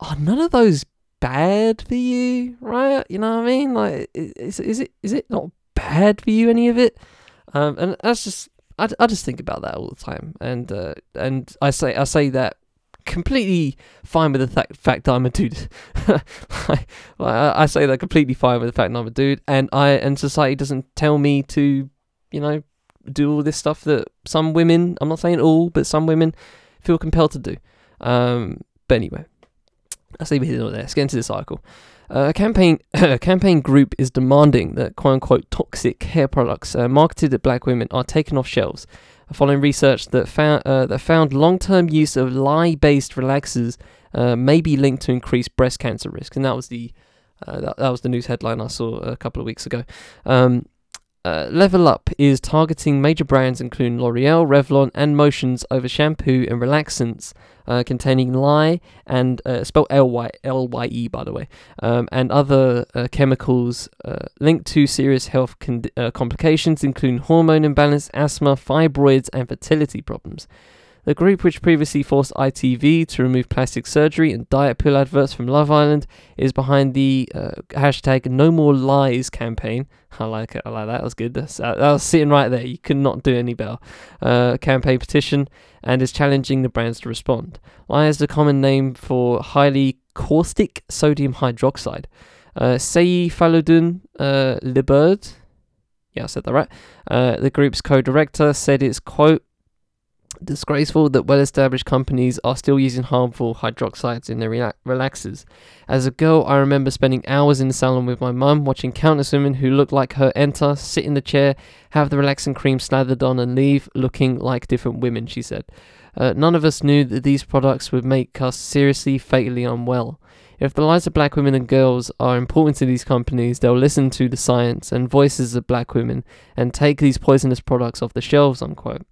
are none of those bad for you, right? You know what I mean? Like, is it not bad for you, any of it? And that's just, I just think about that all the time, and I say that completely fine with the fact that I'm a dude. I say that completely fine with the fact that I'm a dude, and society doesn't tell me to, you know, do all this stuff that some women, I'm not saying all, but some women feel compelled to do. But anyway, that's either here or there. Let's get into the cycle. A campaign group is demanding that quote-unquote toxic hair products marketed at black women are taken off shelves, following research that found long-term use of lye-based relaxers may be linked to increased breast cancer risk. And that was the news headline I saw a couple of weeks ago. Level Up is targeting major brands including L'Oreal, Revlon and Motions over shampoo and relaxants containing lye and spelled L-Y-E by the way, and other chemicals linked to serious health complications including hormone imbalance, asthma, fibroids and fertility problems. The group, which previously forced ITV to remove plastic surgery and diet pill adverts from Love Island, is behind the hashtag No More Lies campaign. I like it. I like that. That was good. That was sitting right there. You could not do any better. Campaign petition, and is challenging the brands to respond. Lye is the common name for highly caustic sodium hydroxide. Seyi Faludun Liberd, yeah, I said that right. The group's co-director said it's, quote, disgraceful that well-established companies are still using harmful hydroxides in their relaxers. As a girl, I remember spending hours in the salon with my mum, watching countless women who looked like her enter, sit in the chair, have the relaxing cream slathered on and leave looking like different women, she said. None of us knew that these products would make us seriously, fatally unwell. If the lives of black women and girls are important to these companies, they'll listen to the science and voices of black women and take these poisonous products off the shelves, unquote.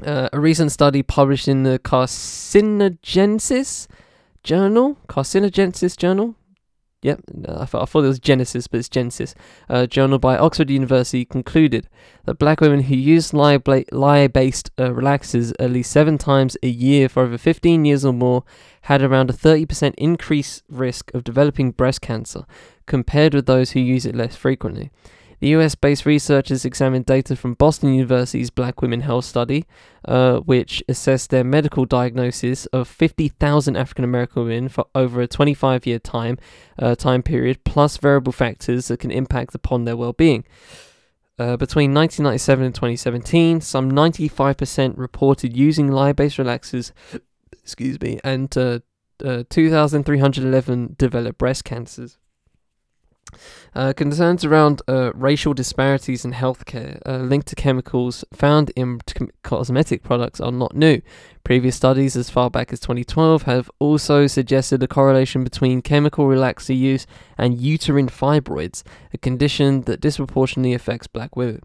A recent study published in the Carcinogenesis Journal. Yep, I thought it was Genesis, but it's Genesis. Journal by Oxford University concluded that black women who used lye-based relaxers at least 7 times a year for over 15 years or more had around a 30% increased risk of developing breast cancer compared with those who use it less frequently. The US-based researchers examined data from Boston University's Black Women Health Study, which assessed their medical diagnosis of 50,000 African-American women for over a 25-year time period, plus variable factors that can impact upon their well-being. Between 1997 and 2017, some 95% reported using lye-based relaxers, and 2,311 developed breast cancers. Concerns around racial disparities in healthcare linked to chemicals found in cosmetic products are not new. Previous studies as far back as 2012 have also suggested a correlation between chemical relaxer use and uterine fibroids, a condition that disproportionately affects black women.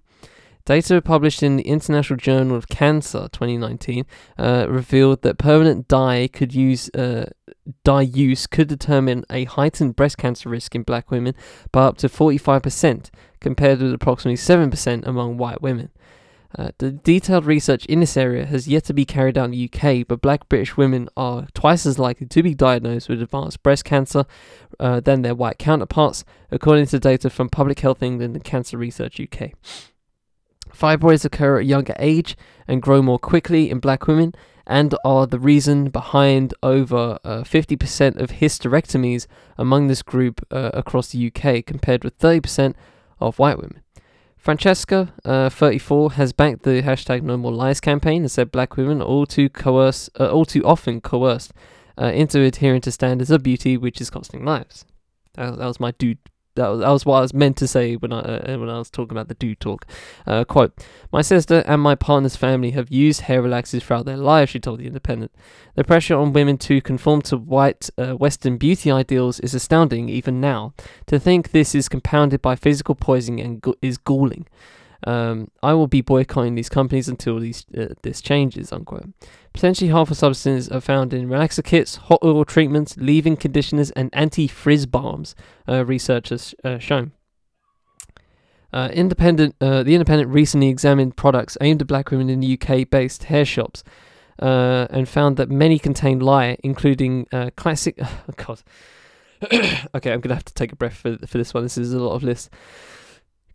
Data published in the International Journal of Cancer 2019 revealed that permanent dye use could determine a heightened breast cancer risk in black women by up to 45%, compared with approximately 7% among white women. The detailed research in this area has yet to be carried out in the UK, but black British women are twice as likely to be diagnosed with advanced breast cancer than their white counterparts, according to data from Public Health England and Cancer Research UK. Fibroids occur at a younger age and grow more quickly in black women, and are the reason behind over 50% of hysterectomies among this group across the UK, compared with 30% of white women. Francesca, 34, has backed the hashtag No More Lies campaign and said black women are all too often coerced into adhering to standards of beauty, which is costing lives. That was my dude. That was what I was meant to say when I was talking about the dude talk. Quote, my sister and my partner's family have used hair relaxers throughout their lives, she told The Independent. The pressure on women to conform to white Western beauty ideals is astounding even now. To think this is compounded by physical poisoning is galling. I will be boycotting these companies until this changes, unquote. Potentially harmful substances are found in relaxer kits, hot oil treatments, leave-in conditioners, and anti-frizz balms, researchers shown. The Independent recently examined products aimed at black women in the UK-based hair shops and found that many contain lye, including classic... Oh, God. Okay, I'm going to have to take a breath for this one. This is a lot of lists.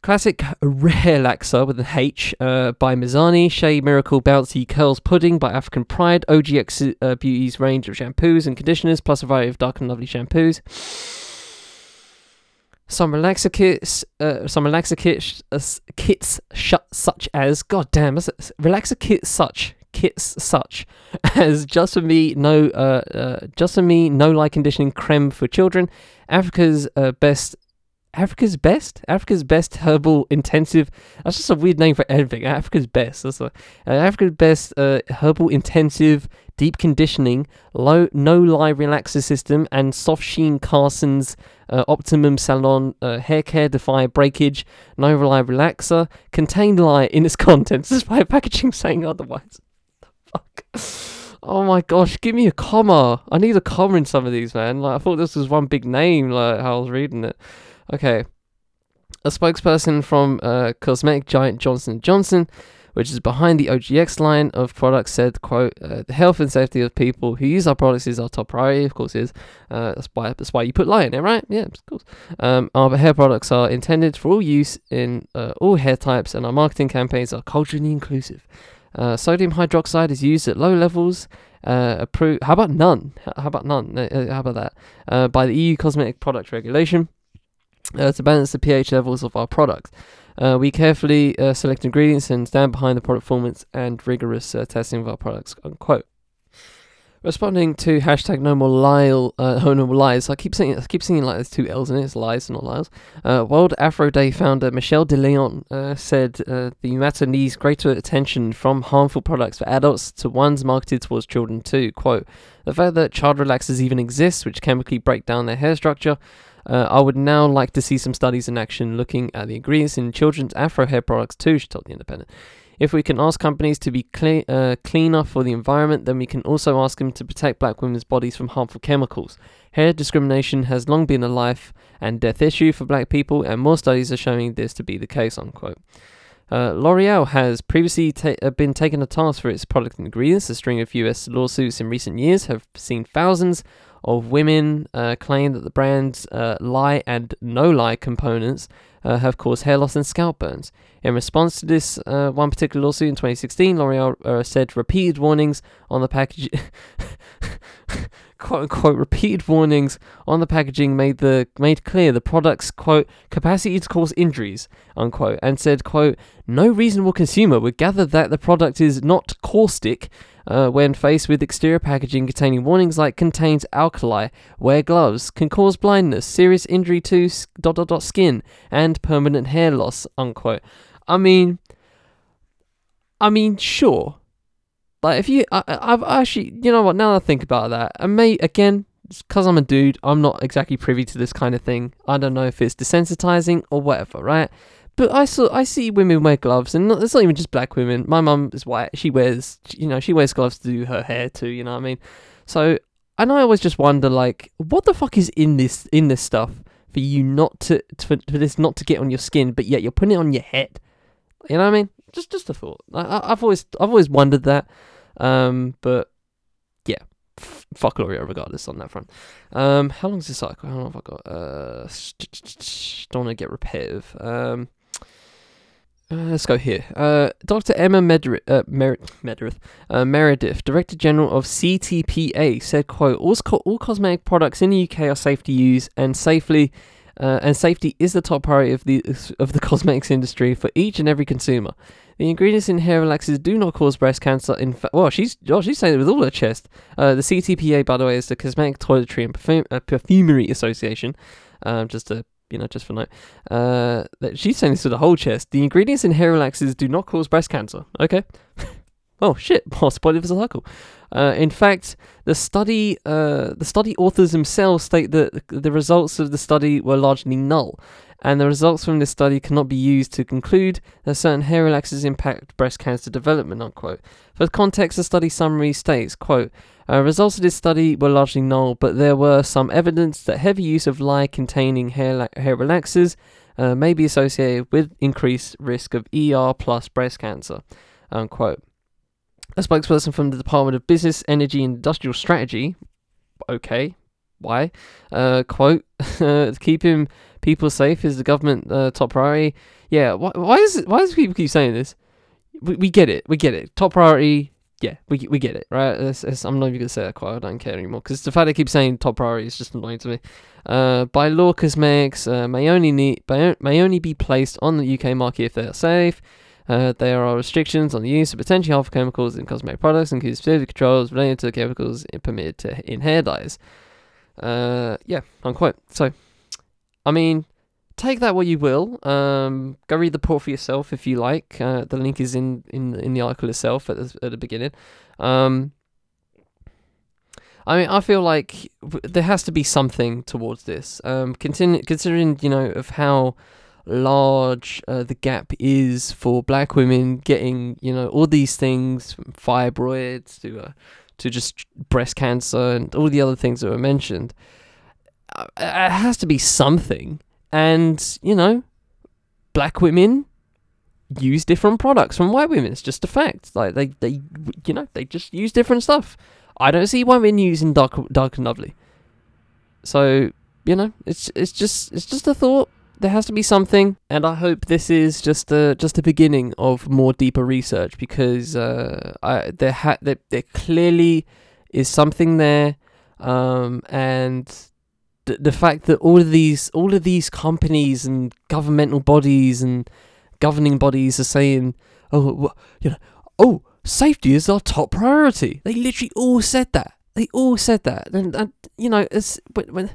Classic Relaxer with an H by Mizani, Shea Miracle Bouncy Curls Pudding by African Pride, OGX Beauty's range of shampoos and conditioners, plus a variety of Dark and Lovely shampoos. Some relaxer kits such as Just For Me No Light Conditioning Creme for Children, Africa's Best Herbal Intensive. That's just a weird name for anything. Africa's Best. That's like Africa's Best Herbal Intensive Deep Conditioning No Lie Relaxer System and Soft Sheen Carson's Optimum Salon Hair Care Defy Breakage No Lie Relaxer contained lye in its contents despite packaging saying otherwise. Fuck. Oh my gosh, give me a comma. I need a comma in some of these, man. Like, I thought this was one big name, like how I was reading it. Okay. A spokesperson from cosmetic giant Johnson & Johnson, which is behind the OGX line of products, said, quote, the health and safety of people who use our products is our top priority, of course it is. That's why you put lye in it, right? Yeah, of course. Our hair products are intended for all use in all hair types, and our marketing campaigns are culturally inclusive. Sodium hydroxide is used at low levels. How about that? By the EU Cosmetic Product Regulation to balance the pH levels of our products. We carefully select ingredients and stand behind the product performance and rigorous testing of our products, unquote. Responding to hashtag no more lies, I keep saying like there's two L's in it, it's lies and not lies. World Afro Day founder Michelle de Leon said the matter needs greater attention from harmful products for adults to ones marketed towards children too. Quote, the fact that child relaxers even exist, which chemically break down their hair structure, I would now like to see some studies in action looking at the ingredients in children's afro hair products too, she told The Independent. If we can ask companies to be cleaner for the environment, then we can also ask them to protect black women's bodies from harmful chemicals. Hair discrimination has long been a life and death issue for black people, and more studies are showing this to be the case, unquote. L'Oreal has previously been taken to task for its product ingredients. A string of US lawsuits in recent years have seen thousands of women claim that the brand's lie and no-lie components have caused hair loss and scalp burns. In response to this one particular lawsuit in 2016, L'Oreal said repeated warnings on the package... quote-unquote, repeated warnings on the packaging made clear the product's, quote, capacity to cause injuries, unquote, and said, quote, no reasonable consumer would gather that the product is not caustic when faced with exterior packaging containing warnings like contains alkali, wear gloves, can cause blindness, serious injury to skin, and permanent hair loss, unquote. I mean, sure. Like, if you, I've actually, you know what, now that I think about that, and mate, again, because I'm a dude, I'm not exactly privy to this kind of thing. I don't know if it's desensitizing or whatever, right? But I see women wear gloves, and it's not even just black women. My mum is white, she wears gloves to do her hair too, you know what I mean? So, and I always just wonder, like, what the fuck is in this stuff for you not to, for this not to get on your skin, but yet you're putting it on your head? You know what I mean? Just a thought. I've always wondered that, but yeah, fuck L'Oreal regardless on that front. How long is this cycle? How long have I got? Don't want to get repetitive. Let's go here. Dr. Emma Meredith, Director General of CTPA, said, "Quote: all cosmetic products in the UK are safe to use and safely." And safety is the top priority of the cosmetics industry for each and every consumer. The ingredients in hair relaxers do not cause breast cancer. In fact, well, she's saying it with all her chest. The CTPA, by the way, is the Cosmetic Toiletry and Perfumery Association. Just for note, she's saying this with the whole chest. The ingredients in hair relaxers do not cause breast cancer. Okay. Oh shit, more spoiler for the cycle. In fact, the study authors themselves state that the results of the study were largely null, and the results from this study cannot be used to conclude that certain hair relaxers impact breast cancer development, unquote. For context, the study summary states, quote, results of this study were largely null, but there were some evidence that heavy use of lye-containing hair relaxers may be associated with increased risk of ER+ breast cancer, unquote. A spokesperson from the Department of Business, Energy and Industrial Strategy, okay, why, quote, keeping people safe is the government top priority. Yeah, why does people keep saying this? We get it. Top priority, yeah, we get it, right? I'm not even going to say that quite, I don't care anymore, because the fact they keep saying top priority is just annoying to me. By law, cosmetics may only be placed on the UK market if they are safe. There are restrictions on the use of potentially harmful chemicals in cosmetic products, including specific controls related to the chemicals permitted in hair dyes. Yeah, unquote. So, I mean, take that what you will. Go read the report for yourself if you like. The link is in the article itself at the beginning. I mean, I feel like there has to be something towards this. Considering, you know, of how large the gap is for black women getting, you know, all these things, from fibroids to just breast cancer and all the other things that were mentioned. It has to be something. And, you know, black women use different products from white women. It's just a fact. Like, they you know, they just use different stuff. I don't see women using Dark and Lovely. So, you know, it's just a thought. There has to be something, and I hope this is just the beginning of more deeper research, because there clearly is something there, and the fact that all of these companies and governmental bodies and governing bodies are saying, safety is our top priority. They literally all said that. And you know, when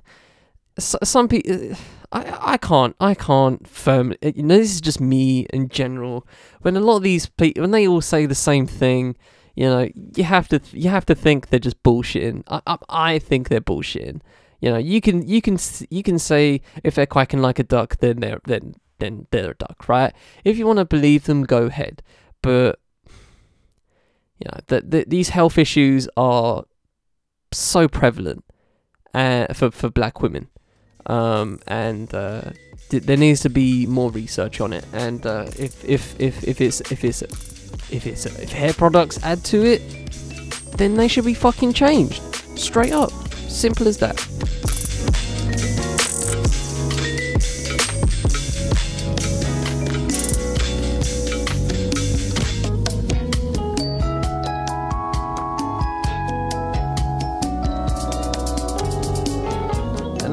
some people. I can't firmly, you know, this is just me in general. When a lot of these people, when they all say the same thing, you know, you have to think they're just bullshitting. I think they're bullshitting. You know, you can say if they're quacking like a duck, then they're a duck, right? If you want to believe them, go ahead. But you know, these health issues are so prevalent for black women. There needs to be more research on it, and if hair products add to it, then they should be fucking changed, straight up, simple as that.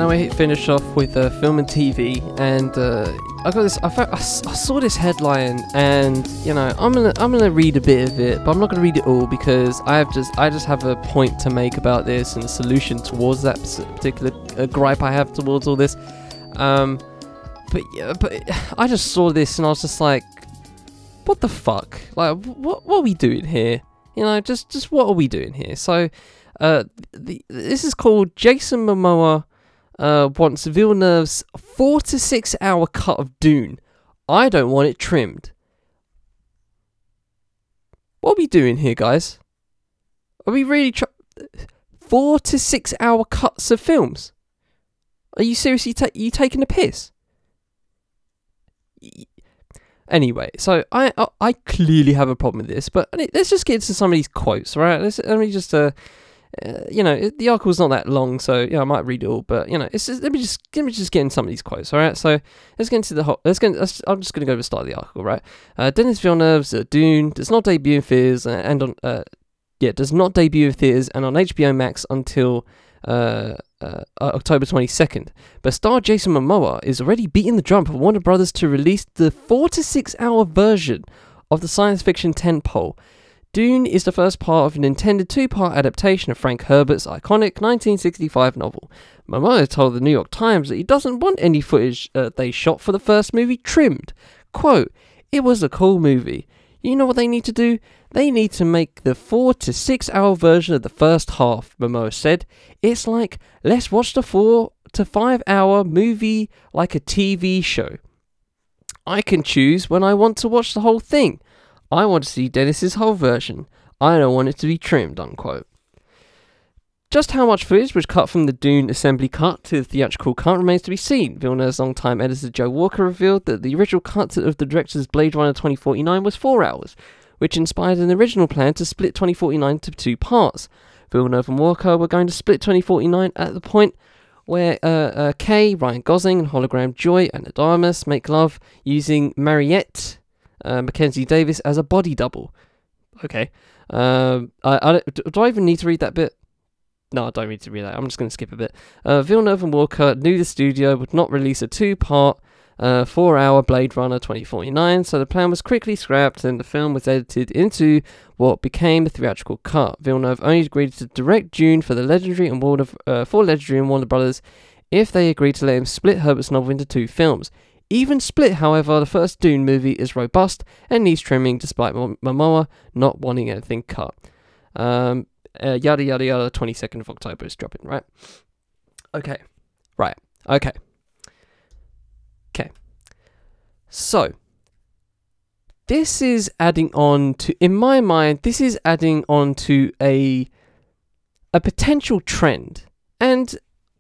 Now we finish off with film and TV, and I got this. I saw this headline, and you know, I'm gonna read a bit of it, but I'm not gonna read it all, because I just have a point to make about this and a solution towards that particular gripe I have towards all this. But I just saw this and I was just like, what the fuck? Like, what are we doing here? You know, just what are we doing here? So, this is called Jason Momoa. Wants Villeneuve's 4 to 6 hour cut of Dune. I don't want it trimmed. What are we doing here, guys? Are we really 4 to 6 hour cuts of films? Are you seriously you taking a piss? Anyway, so I clearly have a problem with this, but let's just get into some of these quotes, right? You know, the article's not that long, so yeah, I might read it all. But you know, it's just, let me just get in some of these quotes, all right? So let's get into the hot. I'm just gonna go to the start of the article, right? Denis Villeneuve's Dune does not debut in theaters and on HBO Max until October 22nd. But star Jason Momoa is already beating the drum for Warner Brothers to release the 4 to 6 hour version of the science fiction tentpole. Dune is the first part of an intended two-part adaptation of Frank Herbert's iconic 1965 novel. Momoa told the New York Times that he doesn't want any footage they shot for the first movie trimmed. Quote, "It was a cool movie. You know what they need to do? They need to make the 4 to 6 hour version of the first half, Momoa said. It's like, let's watch the 4 to 5 hour movie like a TV show. I can choose when I want to watch the whole thing. I want to see Dennis's whole version. I don't want it to be trimmed, unquote. Just how much footage was cut from the Dune assembly cut to the theatrical cut remains to be seen. Villeneuve's longtime editor Joe Walker revealed that the original cut of the director's Blade Runner 2049 was 4 hours, which inspired an original plan to split 2049 into two parts. Villeneuve and Walker were going to split 2049 at the point where Kay, Ryan Gosling, and hologram Joy and Adonis make love using Mariette Mackenzie Davis as a body double. Okay. Do I even need to read that bit? No, I don't need to read that. I'm just going to skip a bit. Villeneuve and Walker knew the studio would not release a two-part, 4-hour Blade Runner 2049, so the plan was quickly scrapped and the film was edited into what became the theatrical cut. Villeneuve only agreed to direct Dune for the legendary and Warner Brothers if they agreed to let him split Herbert's novel into two films. Even split, however, the first Dune movie is robust and needs trimming despite Momoa not wanting anything cut. Yada yada yada, 22nd of October is dropping, right? Okay. Right. Okay. Okay. So, this is adding on to, in my mind, this is adding on to a potential trend. And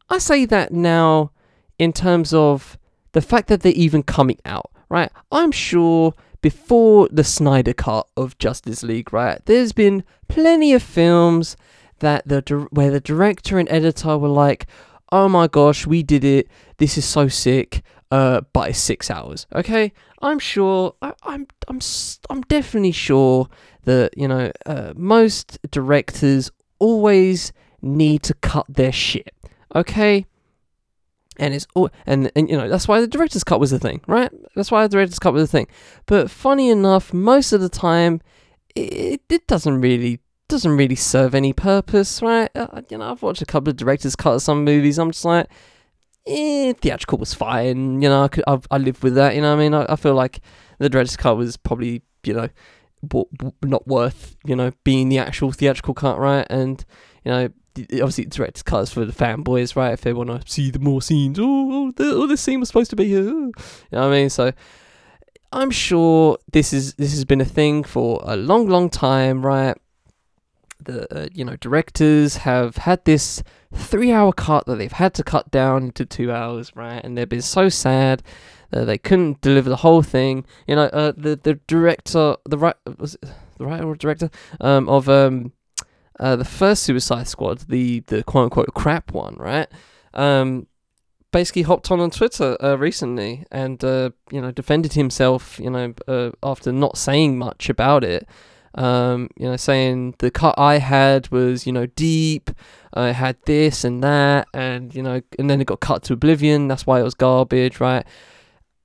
I say that now in terms of the fact that they're even coming out, right? I'm sure before the Snyder Cut of Justice League, right, there's been plenty of films that where the director and editor were like, oh my gosh, we did it, this is so sick, but it's 6 hours, okay? I'm sure, I'm definitely sure that, you know, most directors always need to cut their shit, okay? And it's all, and you know, that's why the director's cut was the thing, right? That's why the director's cut was the thing. But funny enough, most of the time, it doesn't really serve any purpose, right? You know, I've watched a couple of director's cut of some movies. I'm just like, theatrical was fine. You know, I lived with that. You know what I mean? I feel like the director's cut was probably, you know, not worth, you know, being the actual theatrical cut, right? And, you know, obviously director's cut is for the fanboys, right? If they want to see the more scenes, this scene was supposed to be here. You know what I mean? So I'm sure this has been a thing for a long, long time, right? The you know, directors have had this 3 hour cut that they've had to cut down to 2 hours, right? And they've been so sad that they couldn't deliver the whole thing. You know, the writer or director of the first Suicide Squad, the quote-unquote crap one, right? Basically hopped on Twitter recently and, you know, defended himself, you know, after not saying much about it. You know, saying the cut I had was, you know, deep, I had this and that, and, you know, and then it got cut to oblivion, that's why it was garbage, right?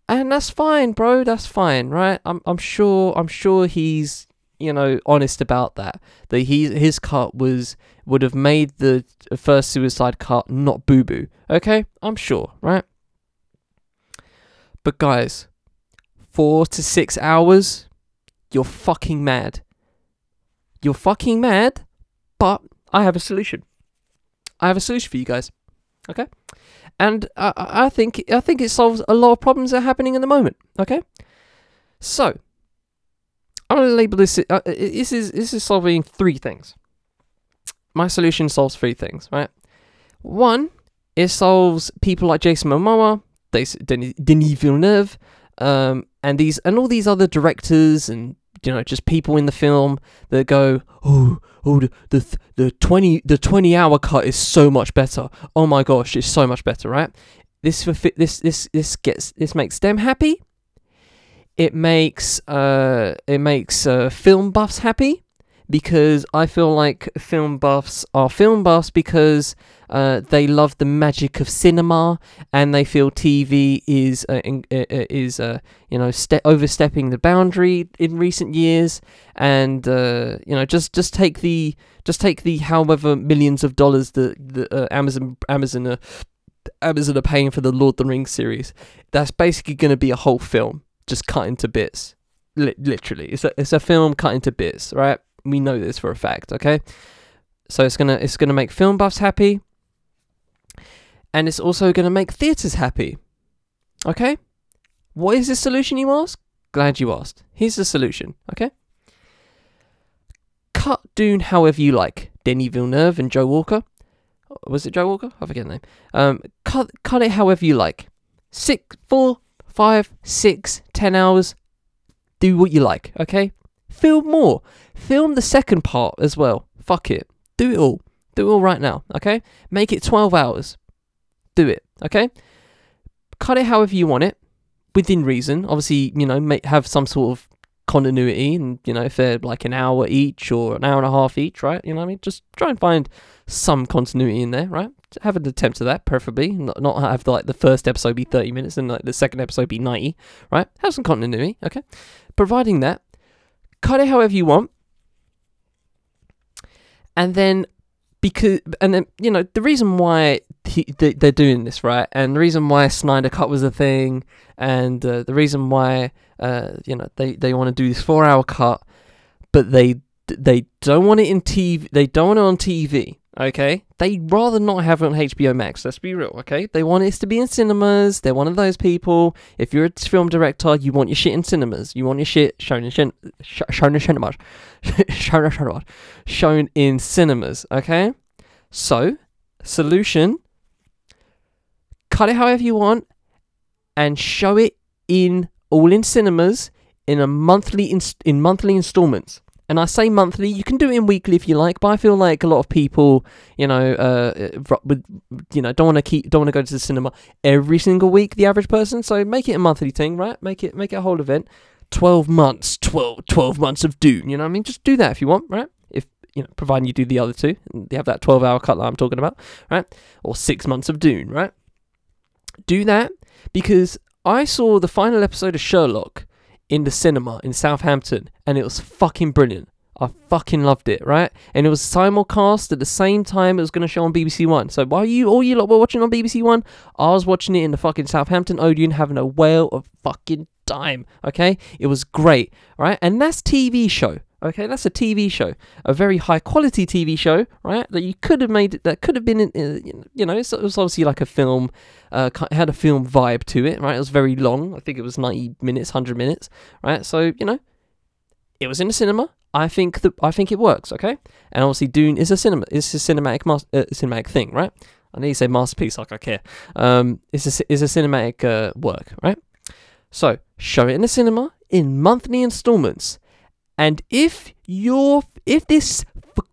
And that's fine, bro, that's fine, right? I'm sure he's, you know, honest about that his cut would have made the first Suicide cut not boo-boo, okay? I'm sure, right? But guys, 4 to 6 hours, you're fucking mad. You're fucking mad, but I have a solution. I have a solution for you guys, okay? And I think it solves a lot of problems that are happening at the moment, okay? So, I'm going to label this, this is solving three things. My solution solves three things, right? One, it solves people like Jason Momoa, Denis Villeneuve, and all these other directors and, you know, just people in the film that go, the 20-hour cut is so much better. Oh my gosh, it's so much better, right? This makes them happy. It makes film buffs happy, because I feel like film buffs are film buffs because they love the magic of cinema and they feel TV is overstepping the boundary in recent years, and you know, just take the however millions of dollars that Amazon are paying for the Lord of the Rings series. That's basically going to be a whole film just cut into bits. Literally, it's a film cut into bits, right? We know this for a fact, okay? So it's gonna make film buffs happy, and it's also gonna make theaters happy, okay? What is the solution, you ask? Glad you asked. Here's the solution, okay? Cut Dune however you like. Denis Villeneuve and Joe Walker. Was it Joe Walker? I forget the name. Cut it however you like. 6, 4, 5, 6, 10 hours. Do what you like, okay? Film more. Film the second part as well. Fuck it. Do it all. Do it all right now, okay? Make it 12 hours. Do it, okay? Cut it however you want it, within reason. Obviously, you know, have some sort of continuity, and, you know, if they're like an hour each or an hour and a half each, right? You know what I mean? Just try and find some continuity in there, right? Have an attempt at that, preferably. Not have, like, the first episode be 30 minutes and, like, the second episode be 90, right? Have some continuity, okay? Providing that, cut it however you want, and then, you know, the reason why they're doing this, right, and the reason why Snyder Cut was a thing, and the reason why, you know, they want to do this 4-hour cut, but they don't want it in TV, they don't want it on TV, okay? They'd rather not have it on HBO Max, let's be real, okay? They want it to be in cinemas, they're one of those people. If you're a film director, you want your shit in cinemas, you want your shit shown in cinemas, okay? So, solution, cut it however you want, and show it in cinemas in a monthly installments. And I say monthly, you can do it in weekly if you like, but I feel like a lot of people, you know, don't want to go to the cinema every single week, the average person, so make it a monthly thing, right? Make it a whole event. 12 months of Dune, you know what I mean? Just do that if you want, right? If, you know, providing you do the other two, and you have that 12-hour cut that I'm talking about, right? Or 6 months of Dune, right? Do that, because I saw the final episode of Sherlock in the cinema in Southampton, and it was fucking brilliant. I fucking loved it, right? And it was simulcast at the same time it was going to show on BBC One. So while you lot were watching on BBC One, I was watching it in the fucking Southampton Odeon, having a whale of fucking time, okay? It was great, right? And that's TV show, okay? That's a TV show, a very high quality TV show, right? That you could have made, that could have been, you know, it was obviously like a film, had a film vibe to it, right? It was very long. I think it was 90 minutes, 100 minutes, right? So, you know, it was in a cinema. I think it works, okay? And obviously Dune is a cinematic thing, right? I know you say masterpiece, like I care. It's a cinematic work, right? So, show it in the cinema in monthly installments. And if this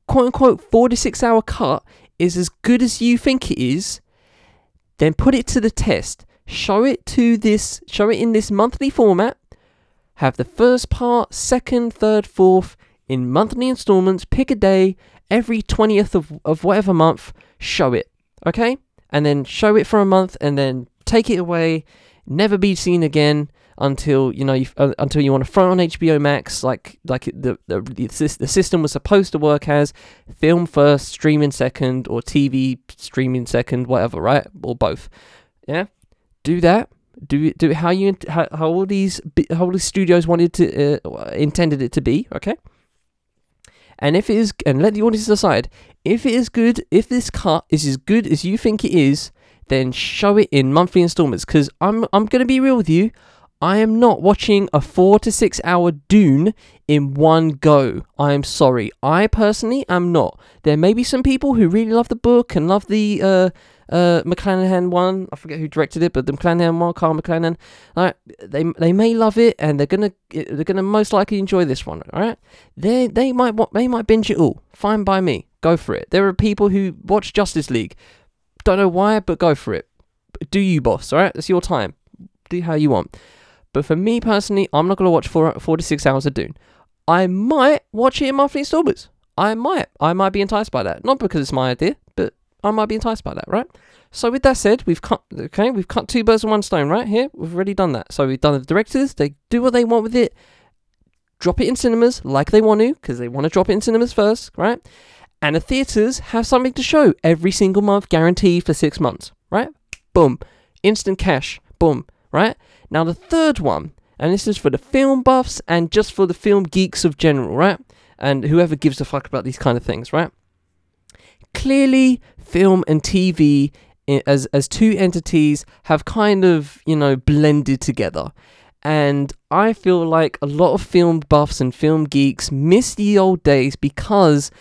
quote-unquote 4 to 6 hour cut is as good as you think it is, then put it to the test. Show it in this monthly format. Have the first part, second, third, fourth, in monthly installments. Pick a day, every 20th of whatever month, show it, okay? And then show it for a month, and then take it away, never be seen again until, you know, until you want to throw it on HBO Max, like the system was supposed to work as: film first, streaming second, or TV streaming second, whatever, right? Or both. Yeah, do that. Do how all these studios wanted to intended it to be, okay? And if it is, and let the audience decide if it is good. If this cut is as good as you think it is, then show it in monthly installments. Because I'm gonna be real with you, I am not watching a 4 to 6 hour Dune in one go. I am sorry, I personally am not. There may be some people who really love the book and love the McClanahan one. I forget who directed it, but the McClanahan one, Carl McClanahan. Right, they may love it, and they're gonna most likely enjoy this one. All right, they might binge it all. Fine by me, go for it. There are people who watch Justice League. Don't know why, but go for it. Do you, boss? All right, it's your time. Do how you want. But for me personally, I'm not gonna watch 4 to 6 hours of Dune. I might watch it in monthly installments. I might be enticed by that. Not because it's my idea, but I might be enticed by that, right? So with that said, we've cut two birds with one stone, right? Here, we've already done that. So we've done the directors, they do what they want with it, drop it in cinemas like they want to, because they want to drop it in cinemas first, right? And the theatres have something to show every single month, guaranteed for 6 months, right? Boom. Instant cash, boom, right? Now the third one, And this is for the film buffs and just for the film geeks of general, right? And whoever gives a fuck about these kind of things, right? Clearly, film and TV as two entities have kind of, you know, blended together. And I feel like a lot of film buffs and film geeks miss the old days because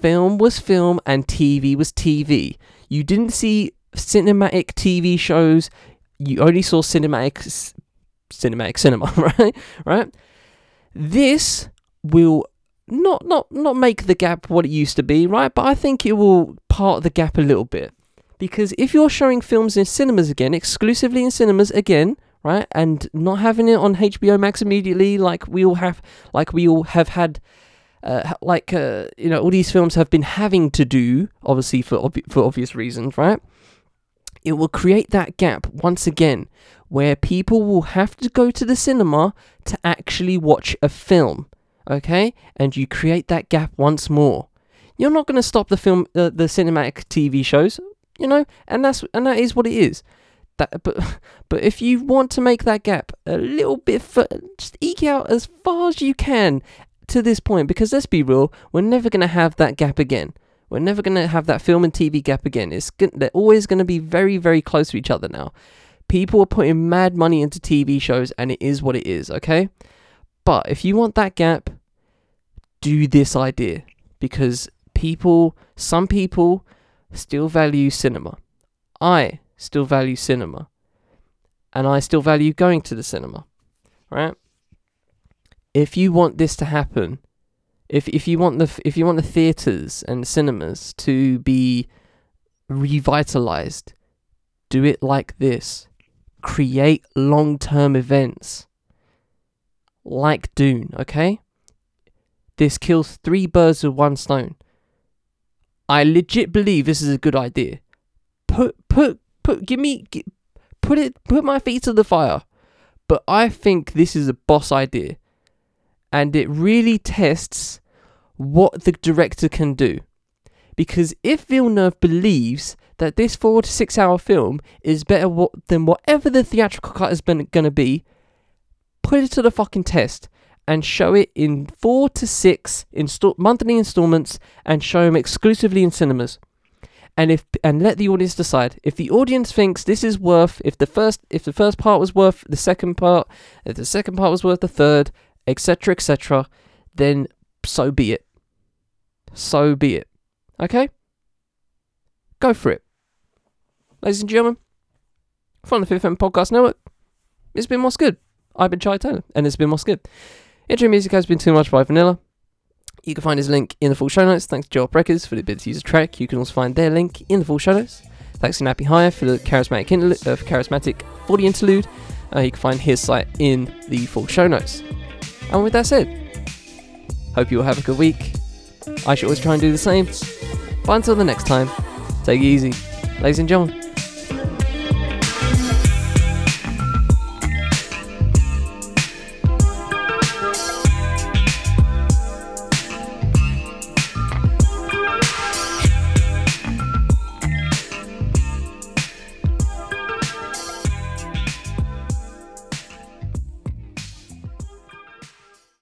film was film and TV was TV. You didn't see cinematic TV shows. You only saw cinematic cinema, right? Right? This will not make the gap what it used to be, right? But I think it will part the gap a little bit. Because if you're showing films in cinemas again, exclusively in cinemas again, right, and not having it on HBO Max immediately, like we all have had, you know, all these films have been having to do, obviously for obvious reasons, right? It will create that gap once again, where people will have to go to the cinema to actually watch a film, okay? And you create that gap once more. You're not going to stop the cinematic TV shows, you know, and that is what it is. But if you want to make that gap a little bit, just eke out as far as you can to this point, because let's be real, we're never going to have that gap again. We're never going to have that film and TV gap again. They're always going to be very, very close to each other now. People are putting mad money into TV shows, and it is what it is, okay? But if you want that gap, do this idea, because some people still value cinema. I still value cinema, and I still value going to the cinema, right? If you want this to happen, if you want the theaters and the cinemas to be revitalized, do it like this. Create long-term events like Dune, okay? This kills three birds with one stone. I legit believe this is a good idea. Put my feet to the fire. But I think this is a boss idea, and it really tests what the director can do. Because if Villeneuve believes that this 4 to 6 hour film is better than whatever the theatrical cut is going to be, put it to the fucking test and show it in 4 to 6 monthly installments, and show them exclusively in cinemas. And let the audience decide. If the audience thinks this is worth, if the first part was worth the second part, if the second part was worth the third, etc., etc., then so be it. So be it. Okay? Go for it. Ladies and gentlemen, from the 5FM Podcast Network, it's been What's Good. I've been Charlie Taylor, and it's been What's Good. Intro music has been Too Much by Vanilla. You can find his link in the full show notes. Thanks to Joel Breckers for the ability to use a track. You can also find their link in the full show notes. Thanks to Nappy Hire for the charismatic 40 interlude. You can find his site in the full show notes. And with that said, hope you all have a good week. I should always try and do the same. But until the next time, take it easy. Ladies and gentlemen,